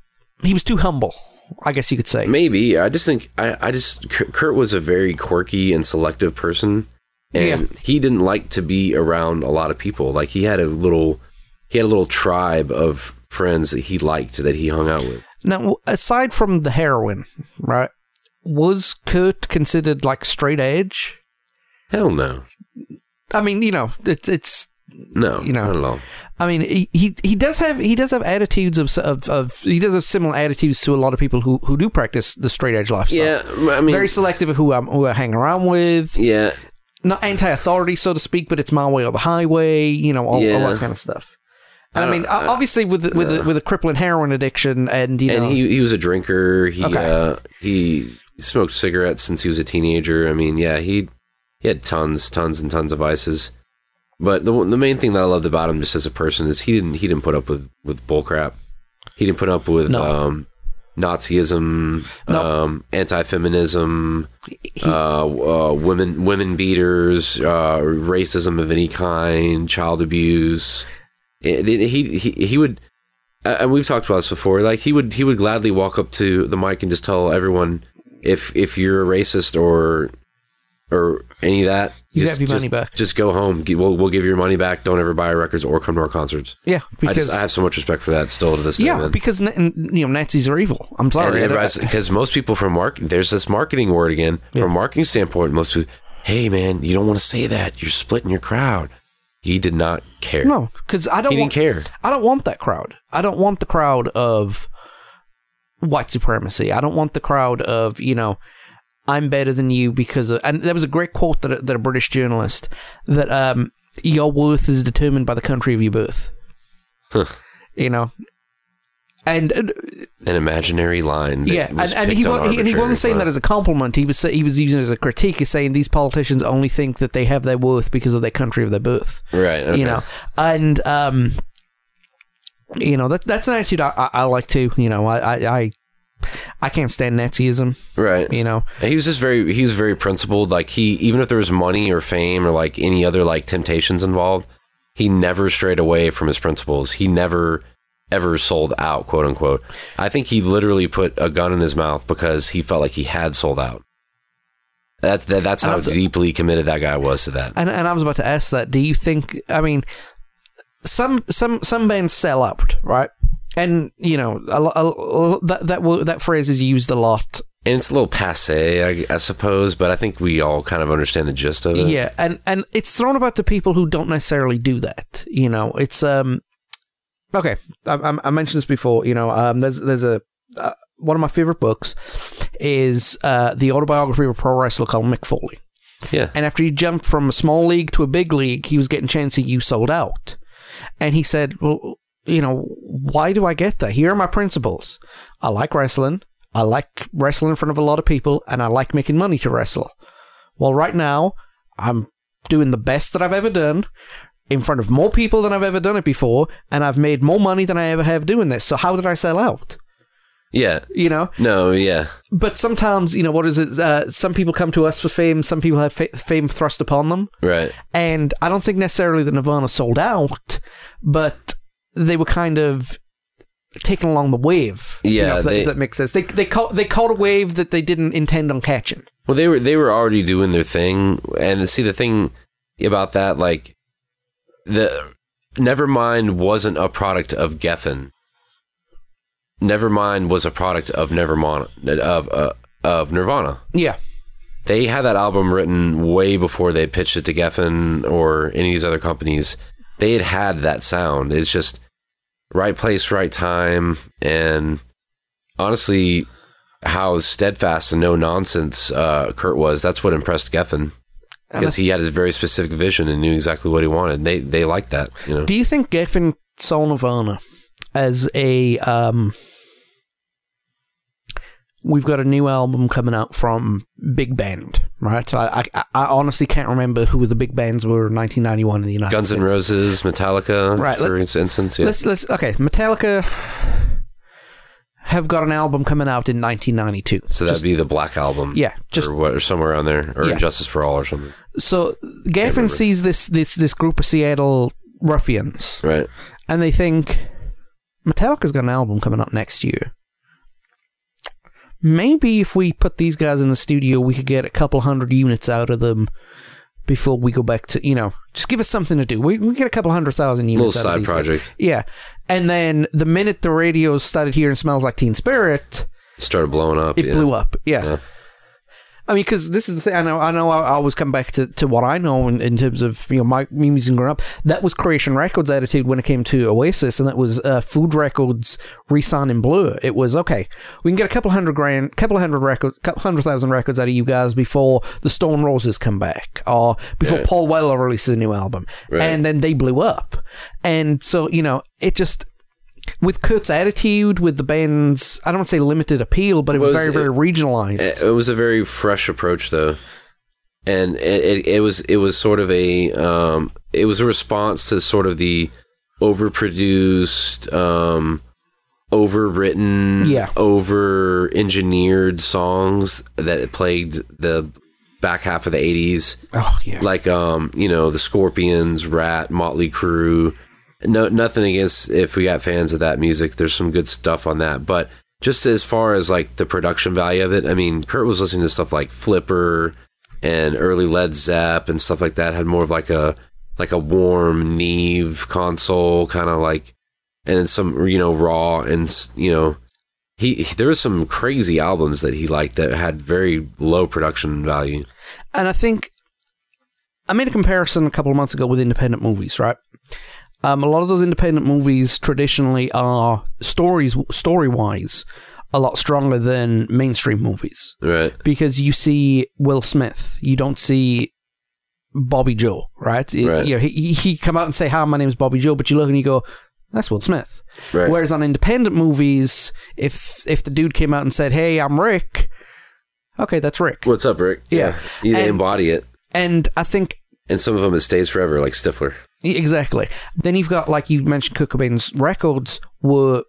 too humble, I guess you could say. Maybe. I just think Kurt was a very quirky and selective person, and he didn't like to be around a lot of people. Like he had a little tribe of friends that he liked, that he hung out with. Now, aside from the heroin, right? Was Kurt considered like straight edge? Hell no. I mean, you know, it's no, you know, not at all. I mean, he does have attitudes of he does have similar attitudes to a lot of people who do practice the straight edge lifestyle. Yeah, I mean, very selective of who I hang around with. Yeah, not anti-authority, so to speak, but it's my way or the highway. You know, all that kind of stuff. And I mean, obviously with a crippling heroin addiction, and you know, and he was a drinker. He smoked cigarettes since he was a teenager. I mean, yeah, he had tons and tons of vices. But the main thing that I loved about him, just as a person, is he didn't put up with bullcrap. He didn't put up with Nazism, anti-feminism, women beaters, racism of any kind, child abuse. He would, and we've talked about this before. Like he would gladly walk up to the mic and just tell everyone, if you're a racist or any of that, you have your money back. Just go home. We'll give you your money back. Don't ever buy our records or come to our concerts. Yeah, because I have so much respect for that still to this day. Yeah, man. Because you know Nazis are evil. I'm sorry, because most people from there's this marketing word again. Yeah. From a marketing standpoint, most people, hey man, you don't want to say that. You're splitting your crowd. He did not care. No, because he didn't care. I don't want that crowd. I don't want the crowd of white supremacy. I don't want the crowd of, you know, I'm better than you because of, and there was a great quote that a British journalist that your worth is determined by the country of your birth. Huh. You know, and an imaginary line. Yeah, he wasn't saying that as a compliment. He was using it as a critique. He's saying these politicians only think that they have their worth because of their country of their birth. Right. Okay. You know, and You know, that's an attitude I like to. You know, I can't stand Nazism. Right. You know, and he was just very principled. Like, he, even if there was money or fame or like any other like temptations involved, he never strayed away from his principles. He never ever sold out, quote unquote. I think he literally put a gun in his mouth because he felt like he had sold out. That's how deeply committed that guy was to that. And I was about to ask that. Do you think, I mean, some bands sell out, right? And, you know, that phrase is used a lot. And it's a little passé, I suppose, but I think we all kind of understand the gist of it. Yeah, and it's thrown about to people who don't necessarily do that. You know, it's, okay, I mentioned this before, you know, there's a, one of my favorite books is the autobiography of a pro wrestler called Mick Foley. Yeah. And after he jumped from a small league to a big league, he was getting chance that you sold out. And he said, well, you know, why do I get that? Here are my principles. I like wrestling. I like wrestling in front of a lot of people, and I like making money to wrestle. Well, right now, I'm doing the best that I've ever done in front of more people than I've ever done it before, and I've made more money than I ever have doing this. So how did I sell out? Yeah. You know? No, yeah. But sometimes, you know, what is it? Some people come to us for fame. Some people have fame thrust upon them. Right. And I don't think necessarily that Nirvana sold out, but they were kind of taken along the wave. Yeah. You know, if that makes sense. They caught a wave that they didn't intend on catching. Well, they were already doing their thing. And see, the thing about that, like, the Nevermind wasn't a product of Geffen. Nevermind was a product of Nirvana. Yeah. They had that album written way before they pitched it to Geffen or any of these other companies. They had that sound. It's just right place, right time. And honestly, how steadfast and no nonsense Kurt was, that's what impressed Geffen. Because he had his very specific vision and knew exactly what he wanted. They liked that. You know? Do you think Geffen saw Nirvana as a, we've got a new album coming out from big band, right? I honestly can't remember who the big bands were in 1991 in the United States. Guns N' Roses, Metallica, right, for instance. Yeah. Okay, Metallica have got an album coming out in 1992. So that'd be the Black Album. Yeah. Or somewhere around there. Or Justice for All or something. So Geffen sees this group of Seattle ruffians. Right. And they think, Metallica's got an album coming up next year. Maybe if we put these guys in the studio, we could get a couple hundred units out of them before we go back to, you know, just give us something to do. We get a couple 100,000 units out of these guys. Little side project. Yeah. And then the minute the radio started hearing Smells Like Teen Spirit, it started blowing up. It blew up. Yeah. I mean, because this is the thing. I know. I always come back to what I know in terms of, you know, my music growing up. That was Creation Records' attitude when it came to Oasis, and that was Food Records re-signing Blur. It was, okay, we can get a couple hundred thousand records out of you guys before the Stone Roses come back, or before Paul Weller releases a new album, and then they blew up. And so, you know, it just. With Kurt's attitude, with the band's, I don't want to say limited appeal, but it was very, very regionalized. It was a very fresh approach, though, and it was sort of a it was a response to sort of the overproduced, overwritten, over-engineered songs that plagued the back half of the 80s. Oh yeah, like you know, the Scorpions, Rat, Motley Crue. No, nothing against if we got fans of that music. There's some good stuff on that. But just as far as like the production value of it, I mean, Kurt was listening to stuff like Flipper and early Led Zepp and stuff like that. Had more of like a warm Neve console kind of like, and then some, you know, Raw, and, you know, there was some crazy albums that he liked that had very low production value. And I think I made a comparison a couple of months ago with independent movies, right? A lot of those independent movies traditionally are story-wise a lot stronger than mainstream movies. Right. Because you see Will Smith. You don't see Bobby Joe, right? Right. You know, he come out and say, hi, my name's Bobby Joe, but you look and you go, that's Will Smith. Right. Whereas on independent movies, if the dude came out and said, hey, I'm Rick, okay, that's Rick. What's up, Rick? Yeah. You embody it. And I think... And some of them, it stays forever, like Stifler. Exactly. Then you've got, like you mentioned, Kurt Cobain's records were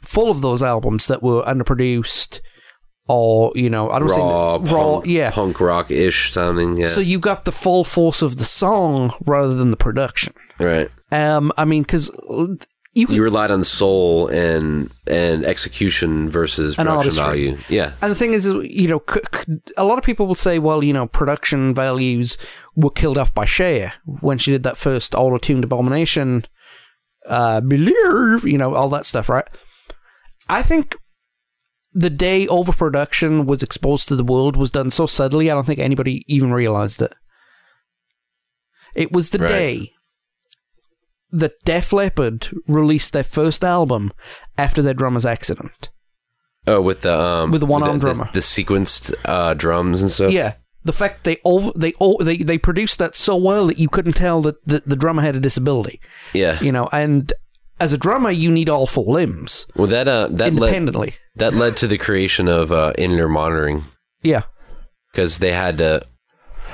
full of those albums that were underproduced or, you know, I don't say raw, yeah, punk rock ish sounding. Yeah. So you've got the full force of the song rather than the production, right? I mean, because you relied on soul and execution versus production value. Yeah. And the thing is, you know, a lot of people will say, well, you know, production values were killed off by Cher when she did that first auto-tuned Abomination, Believe, you know, all that stuff, right? I think the day overproduction was exposed to the world was done so subtly, I don't think anybody even realized it. It was the day that Def Leppard released their first album after their drummer's accident. Oh, with the one-armed drummer, the sequenced drums and stuff. Yeah, the fact they produced that so well that you couldn't tell that the drummer had a disability. Yeah, you know, and as a drummer, you need all four limbs. Well, that independently led to the creation of in-ear monitoring. Yeah, because they had to.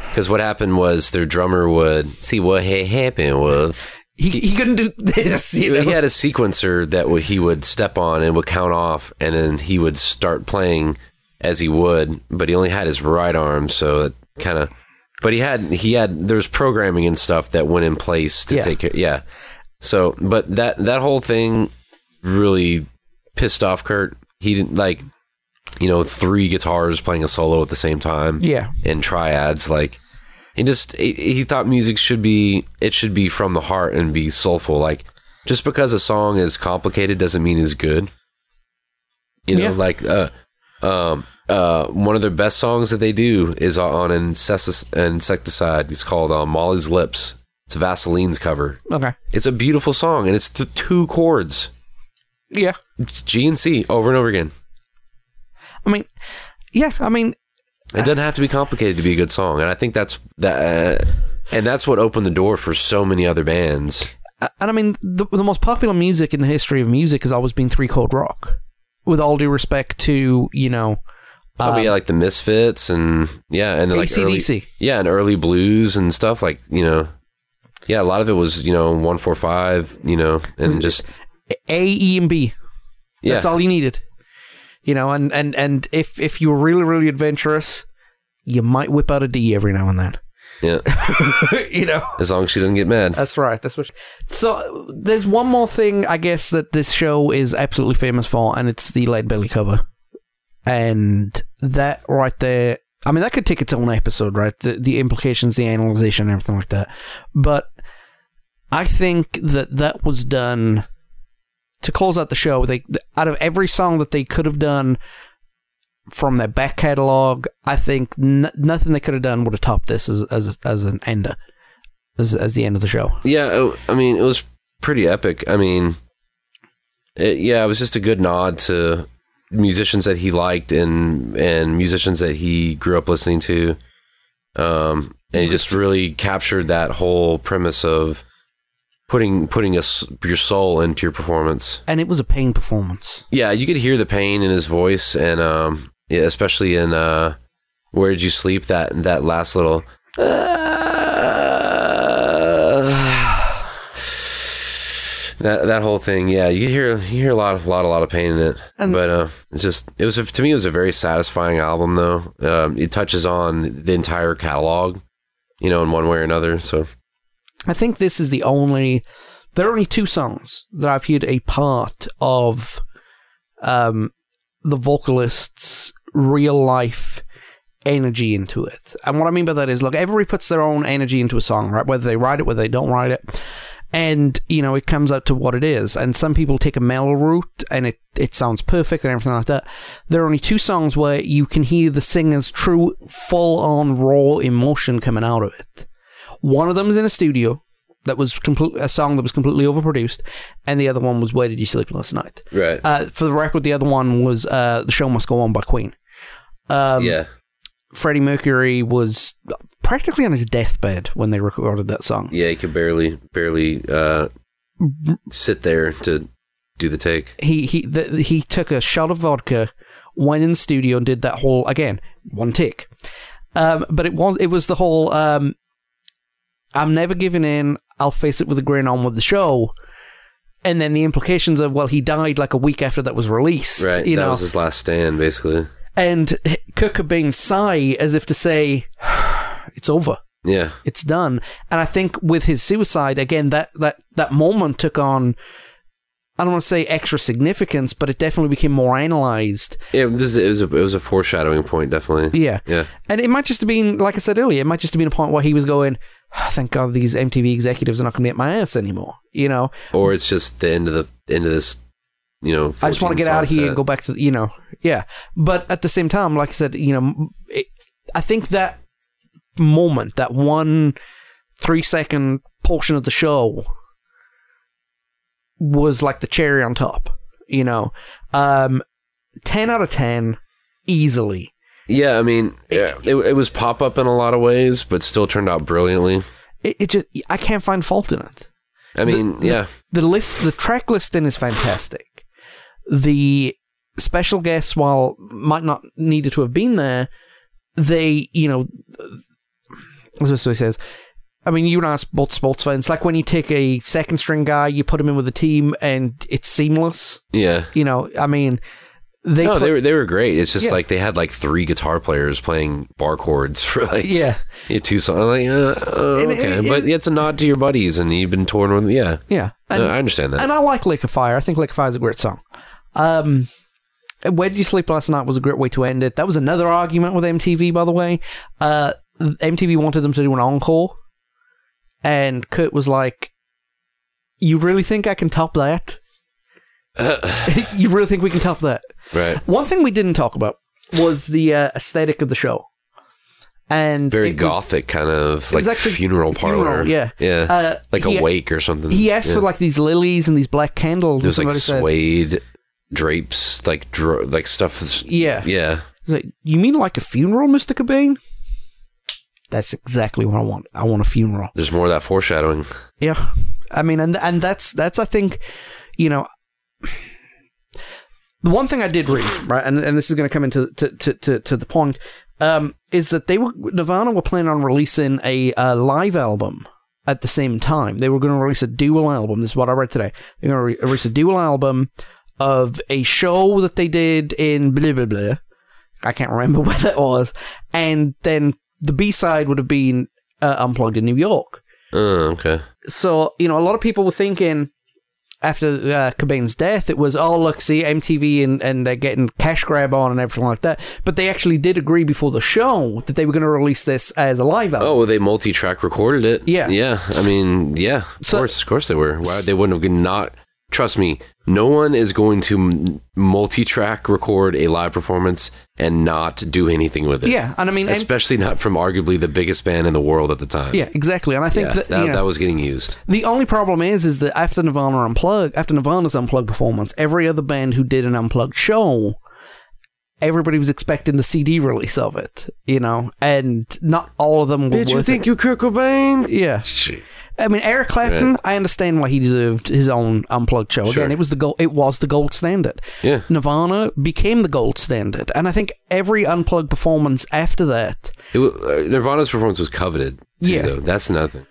Because what happened was their drummer would see what happened was. He couldn't do this. You know? He had a sequencer that he would step on and would count off, and then he would start playing as he would. But he only had his right arm, so it kind of. But he had there was programming and stuff that went in place to take care. Yeah. So, but that whole thing really pissed off Kurt. He didn't like, you know, three guitars playing a solo at the same time. Yeah, and triads like. He thought music should be from the heart and be soulful. Like, just because a song is complicated doesn't mean it's good. You know, one of their best songs that they do is on Insecticide. It's called Molly's Lips. It's Vaseline's cover. Okay. It's a beautiful song, and it's two chords. Yeah. It's G and C over and over again. It doesn't have to be complicated to be a good song, and I think that's that, and that's what opened the door for so many other bands. And I mean, the most popular music in the history of music has always been three chord rock. With all due respect to, you know, like the Misfits and like AC/DC, and early blues and stuff like, you know, a lot of it was, you know, 1-4-5, you know, and just A, E, and B. That's all you needed. You know, and if you were really, really adventurous, you might whip out a D every now and then. Yeah. You know? As long as she doesn't get mad. That's right. So, there's one more thing, I guess, that this show is absolutely famous for, and it's the Lead Belly cover. And that right there, I mean, that could take its own episode, right? The implications, the analyzation, everything like that. But I think that was done... To close out the show, they out of every song that they could have done from their back catalog, I think nothing they could have done would have topped this as an ender, as the end of the show. Yeah, I mean, it was pretty epic. I mean, it was just a good nod to musicians that he liked and musicians that he grew up listening to, and he just really captured that whole premise of. Putting your soul into your performance, and it was a pain performance. Yeah, you could hear the pain in his voice, and especially in "Where Did You Sleep?" that last little. That whole thing, yeah, you hear a lot of pain in it. And but it was a very satisfying album, though. It touches on the entire catalog, you know, in one way or another. So. I think this is there are only two songs that I've heard a part of the vocalist's real life energy into it. And what I mean by that is, look, everybody puts their own energy into a song, right? Whether they write it, whether they don't write it. And, you know, it comes out to what it is. And some people take a mellow route and it sounds perfect and everything like that. There are only two songs where you can hear the singer's true, full-on, raw emotion coming out of it. One of them is in a studio that was a song that was completely overproduced, and the other one was "Where Did You Sleep Last Night?" Right. For the record, the other one was "The Show Must Go On" by Queen. Freddie Mercury was practically on his deathbed when they recorded that song. Yeah, he could barely sit there to do the take. He took a shot of vodka, went in the studio, and did that whole again one take. But it was the whole. I'm never giving in. I'll face it with a grin on with the show. And then the implications of, well, he died like a week after that was released. Right, you know? That was his last stand, basically. And Kurt Cobain's sigh as if to say, it's over. Yeah. It's done. And I think with his suicide, again, that moment took on, I don't want to say extra significance, but it definitely became more analyzed. Yeah, it was a foreshadowing point, definitely. Yeah. Yeah. And it might just have been, like I said earlier, it might just have been a point where he was going, oh, thank God these MTV executives are not going to get my ass anymore, you know? Or it's just the end of this, you know, I just want to get out of here and go back to, you know, yeah. But at the same time, like I said, you know, I think that moment, that 1 3-second portion of the show was like the cherry on top, you know. 10 out of 10 easily. Yeah, I mean, it was pop up in a lot of ways, but still turned out brilliantly. It just, I can't find fault in it. I mean, the track listing is fantastic. The special guests, while might not needed to have been there, they, you know, as he says, I mean, you and I are both sports fans. Like when you take a second string guy, you put him in with a team, and it's seamless. Yeah, you know, I mean, they were great. It's just like they had like 3 guitar players playing bar chords for like 2 songs. Like, okay, but it's a nod to your buddies, and you've been torn with yeah. And, I understand that, and I like Lake of Fire. I think Lake of Fire is a great song. Where Did You Sleep Last Night was a great way to end it. That was another argument with MTV, by the way. MTV wanted them to do an encore, and Kurt was like, you really think I can top that? You really think we can top that? Right. One thing we didn't talk about was the aesthetic of the show. And very gothic, kind of like funeral parlor. Funeral, yeah. Yeah. Like a wake or something. He asked for like these lilies and these black candles. There's like suede drapes, like stuff. Yeah. He's like, you mean like a funeral, Mr. Cobain? That's exactly what I want. I want a funeral. There's more of that foreshadowing. Yeah. I mean, and that's I think, you know, the one thing I did read, right, and this is going to come into to the point, is that Nirvana were planning on releasing a live album at the same time. They were going to release a dual album. This is what I read today. They're going to release a dual album of a show that they did in blah, blah, blah. I can't remember where that was. And then the B-side would have been Unplugged in New York. Oh, okay. So, you know, a lot of people were thinking after Cobain's death, it was, oh, look, see, MTV and they're getting cash grab on and everything like that. But they actually did agree before the show that they were going to release this as a live album. Oh, they multi-track recorded it. Yeah. Yeah. I mean, yeah. Of course they were. Why they wouldn't have not... Trust me, no one is going to multi-track record a live performance and not do anything with it. Yeah, and I mean... Especially not from arguably the biggest band in the world at the time. Yeah, exactly. And I think that... That was getting used. The only problem is that after Nirvana's Unplugged performance, every other band who did an Unplugged show, everybody was expecting the CD release of it, you know? And not all of them were worth it. Did you think you Kurt Cobain? Yeah. Shit. I mean, Eric Clapton, right. I understand why he deserved his own Unplugged show. Sure. Again, it was the gold standard. Yeah. Nirvana became the gold standard. And I think every Unplugged performance after that... Nirvana's performance was coveted, too, though. That's nothing.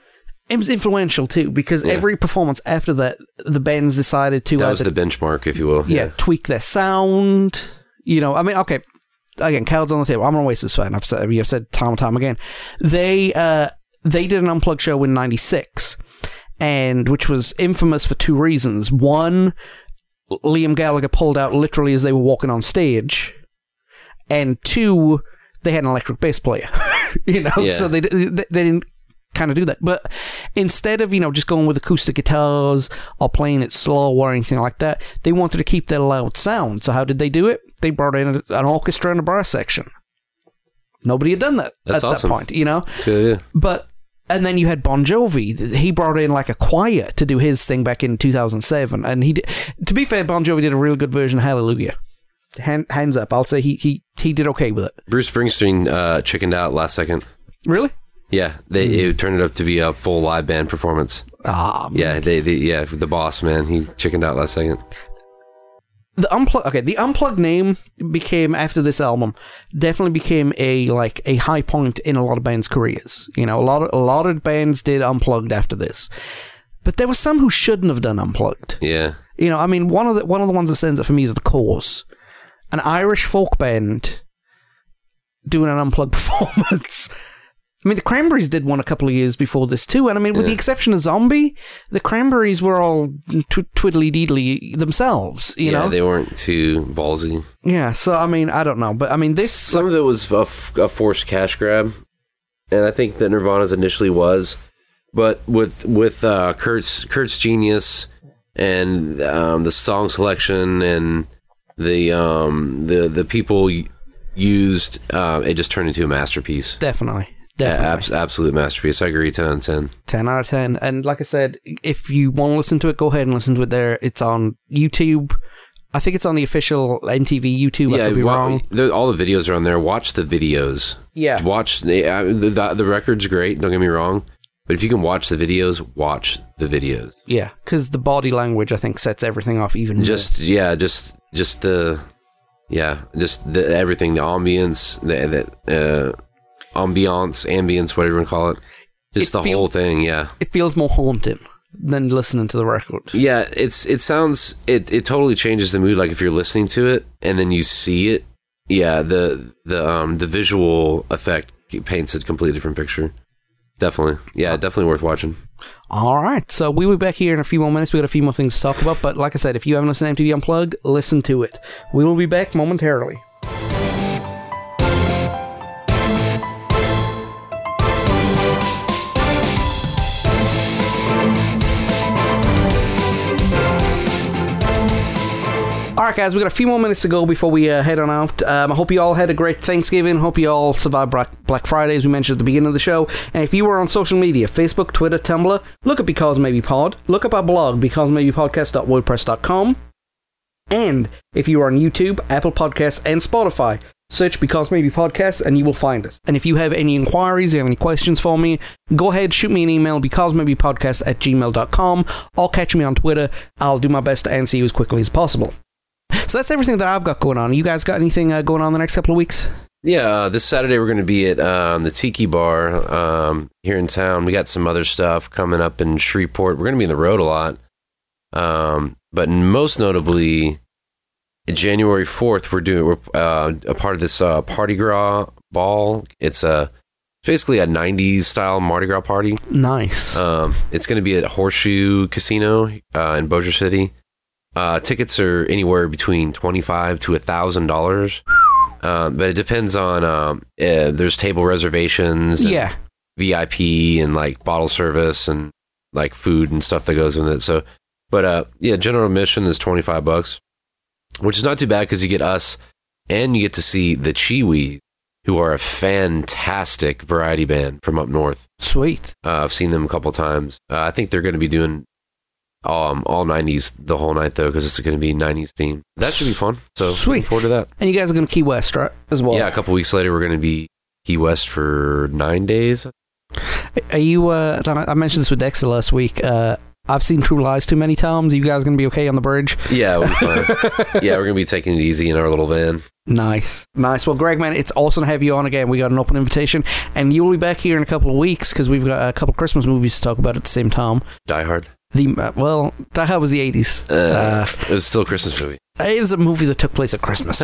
It was influential, too, because every performance after that, the bands decided to... That was the benchmark, if you will. Yeah, tweak their sound. You know, I mean, okay. Again, cards on the table. I'm an Oasis fan. I've said time and time again. They did an Unplugged show in 96, and which was infamous for 2 reasons. One, Liam Gallagher pulled out literally as they were walking on stage. And 2, they had an electric bass player, you know, so they didn't kind of do that. But instead of, you know, just going with acoustic guitars or playing it slow or anything like that, they wanted to keep their loud sound. So how did they do it? They brought in an orchestra and a brass section. Nobody had done that at that point, you know? Yeah. But... And then you had Bon Jovi. He brought in like a choir to do his thing back in 2007. And he did, to be fair, Bon Jovi did a real good version of Hallelujah. Hands up. I'll say he did okay with it. Bruce Springsteen chickened out last second. Really? Yeah. It turned it up to be a full live band performance. Ah. Yeah. The boss, man. He chickened out last second. The Unplugged name became, after this album, definitely became a high point in a lot of bands' careers. You know, a lot of bands did Unplugged after this. But there were some who shouldn't have done Unplugged. Yeah. You know, I mean, one of the ones that stands out for me is The Corrs. An Irish folk band doing an Unplugged performance. I mean, the Cranberries did one a couple of years before this, too. And I mean, with the exception of Zombie, the Cranberries were all twiddly-deedly themselves, you know? Yeah, they weren't too ballsy. Yeah, so, I mean, I don't know. But, I mean, this... Some of it was a forced cash grab. And I think that Nirvana's initially was. But with Kurt's genius and the song selection and the people used, it just turned into a masterpiece. Definitely. Absolute masterpiece. I agree. 10 out of 10. 10 out of 10. And like I said, if you want to listen to it, go ahead and listen to it there. It's on YouTube. I think it's on the official MTV YouTube. Yeah, I could be wrong. All the videos are on there. Watch the videos. Yeah. Watch the record's great. Don't get me wrong. But if you can watch the videos, watch the videos. Yeah, because the body language, I think, sets everything off even more. Just everything, the ambience, ambience, whatever you call it. Whole thing, yeah. It feels more haunting than listening to the record. Yeah, it totally changes the mood, like if you're listening to it and then you see it. Yeah, the visual effect paints a completely different picture. Definitely. Yeah, definitely worth watching. All right. So we'll be back here in a few more minutes. We've got a few more things to talk about. But like I said, if you haven't listened to MTV Unplugged, listen to it. We will be back momentarily. All right, guys, we've got a few more minutes to go before we head on out. I hope you all had a great Thanksgiving. Hope you all survived Black Friday, as we mentioned at the beginning of the show. And if you were on social media, Facebook, Twitter, Tumblr, look at Because Maybe Pod. Look up our blog, becausemaybepodcast.wordpress.com. And if you are on YouTube, Apple Podcasts, and Spotify, search Because Maybe Podcast and you will find us. And if you have any inquiries, you have any questions for me, go ahead, shoot me an email, becausemaybepodcast@gmail.com, or catch me on Twitter. I'll do my best to answer you as quickly as possible. So that's everything that I've got going on. You guys got anything going on the next couple of weeks? Yeah, this Saturday we're going to be at the Tiki Bar here in town. We got some other stuff coming up in Shreveport. We're going to be on the road a lot. But most notably, January 4th, we're a part of this Party Gras ball. It's basically a 90s style Mardi Gras party. Nice. It's going to be at Horseshoe Casino in Bossier City. Tickets are anywhere between $25 to $1,000, but it depends on. There's table reservations, and VIP, and like bottle service and like food and stuff that goes with it. So, but general admission is $25, which is not too bad because you get us and you get to see the Chiwi, who are a fantastic variety band from up north. Sweet, I've seen them a couple times. I think they're going to be doing. All 90s the whole night, though, because it's going to be 90s themed. That should be fun. So sweet. Looking forward to that. And you guys are going to Key West, right, as well? Yeah, a couple weeks later, we're going to be Key West for 9 days. Are you, I mentioned this with Dexter last week, I've seen True Lies too many times. Are you guys going to be okay on the bridge? Yeah, we'll be fine. Yeah, we're going to be taking it easy in our little van. Nice. Well, Greg, man, it's awesome to have you on again. We got an open invitation, and you'll be back here in a couple of weeks because we've got a couple of Christmas movies to talk about at the same time. Die Hard. Die Hard was the 80s. It was still a Christmas movie. It was a movie that took place at Christmas.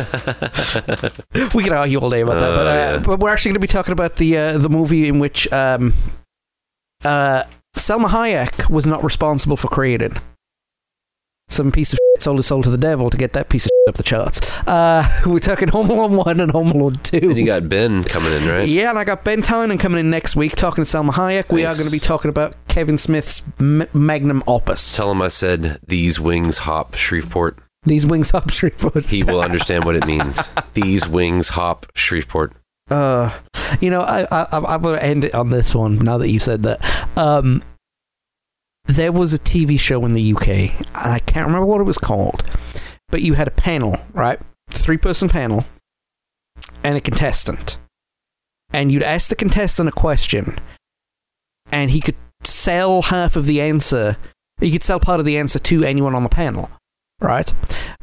We could argue all day about that, but we're actually going to be talking about the movie in which Selma Hayek was not responsible for creating. Some piece of shit sold his soul to the devil to get that piece of shit up the charts. We're talking Home Alone 1 and Home Alone 2. And you got Ben coming in, right? Yeah, and I got Ben Tynan coming in next week, talking to Salma Hayek. Nice. We are going to be talking about Kevin Smith's magnum opus. Tell him I said, these wings hop Shreveport. These wings hop Shreveport. He will understand what it means. These wings hop Shreveport. I'm going to end it on this one, now that you've said that. There was a TV show in the UK, and I can't remember what it was called, but you had a panel, right? 3-person panel, and a contestant. And you'd ask the contestant a question, and he could sell part of the answer to anyone on the panel, right?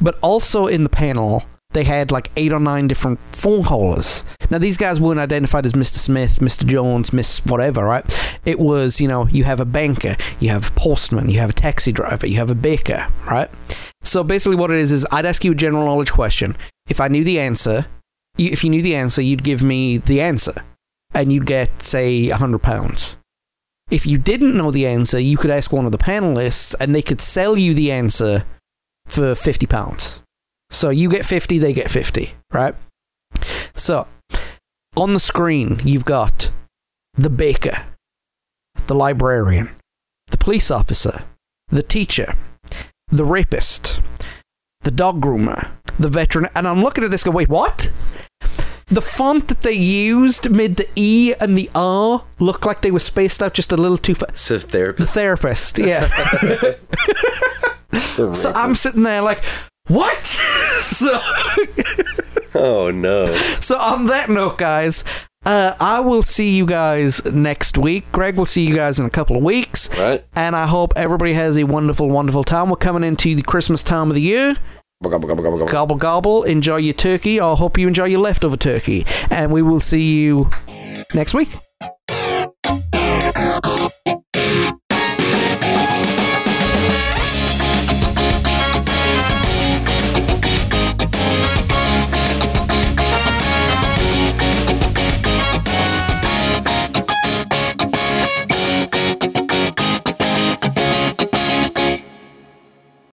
But also in the panel, they had like 8 or 9 different phone callers. Now, these guys weren't identified as Mr. Smith, Mr. Jones, Miss whatever, right? It was, you know, you have a banker, you have a postman, you have a taxi driver, you have a baker, right? So basically what it is I'd ask you a general knowledge question. If I knew the answer, if you knew the answer, you'd give me the answer. And you'd get, say, £100. If you didn't know the answer, you could ask one of the panelists and they could sell you the answer for £50. So you get 50, they get 50, right? So on the screen, you've got the baker, the librarian, the police officer, the teacher, the rapist, the dog groomer, the veteran. And I'm looking at this going, wait, what? The font that they used made the E and the R look like they were spaced out just a little too far. So therapist. The therapist, yeah. So I'm sitting there like, what? So oh, no. So on that note, guys, I will see you guys next week. Greg will see you guys in a couple of weeks. Right. And I hope everybody has a wonderful, wonderful time. We're coming into the Christmas time of the year. Gobble, gobble, gobble, gobble, gobble. Enjoy your turkey. I hope you enjoy your leftover turkey. And we will see you next week.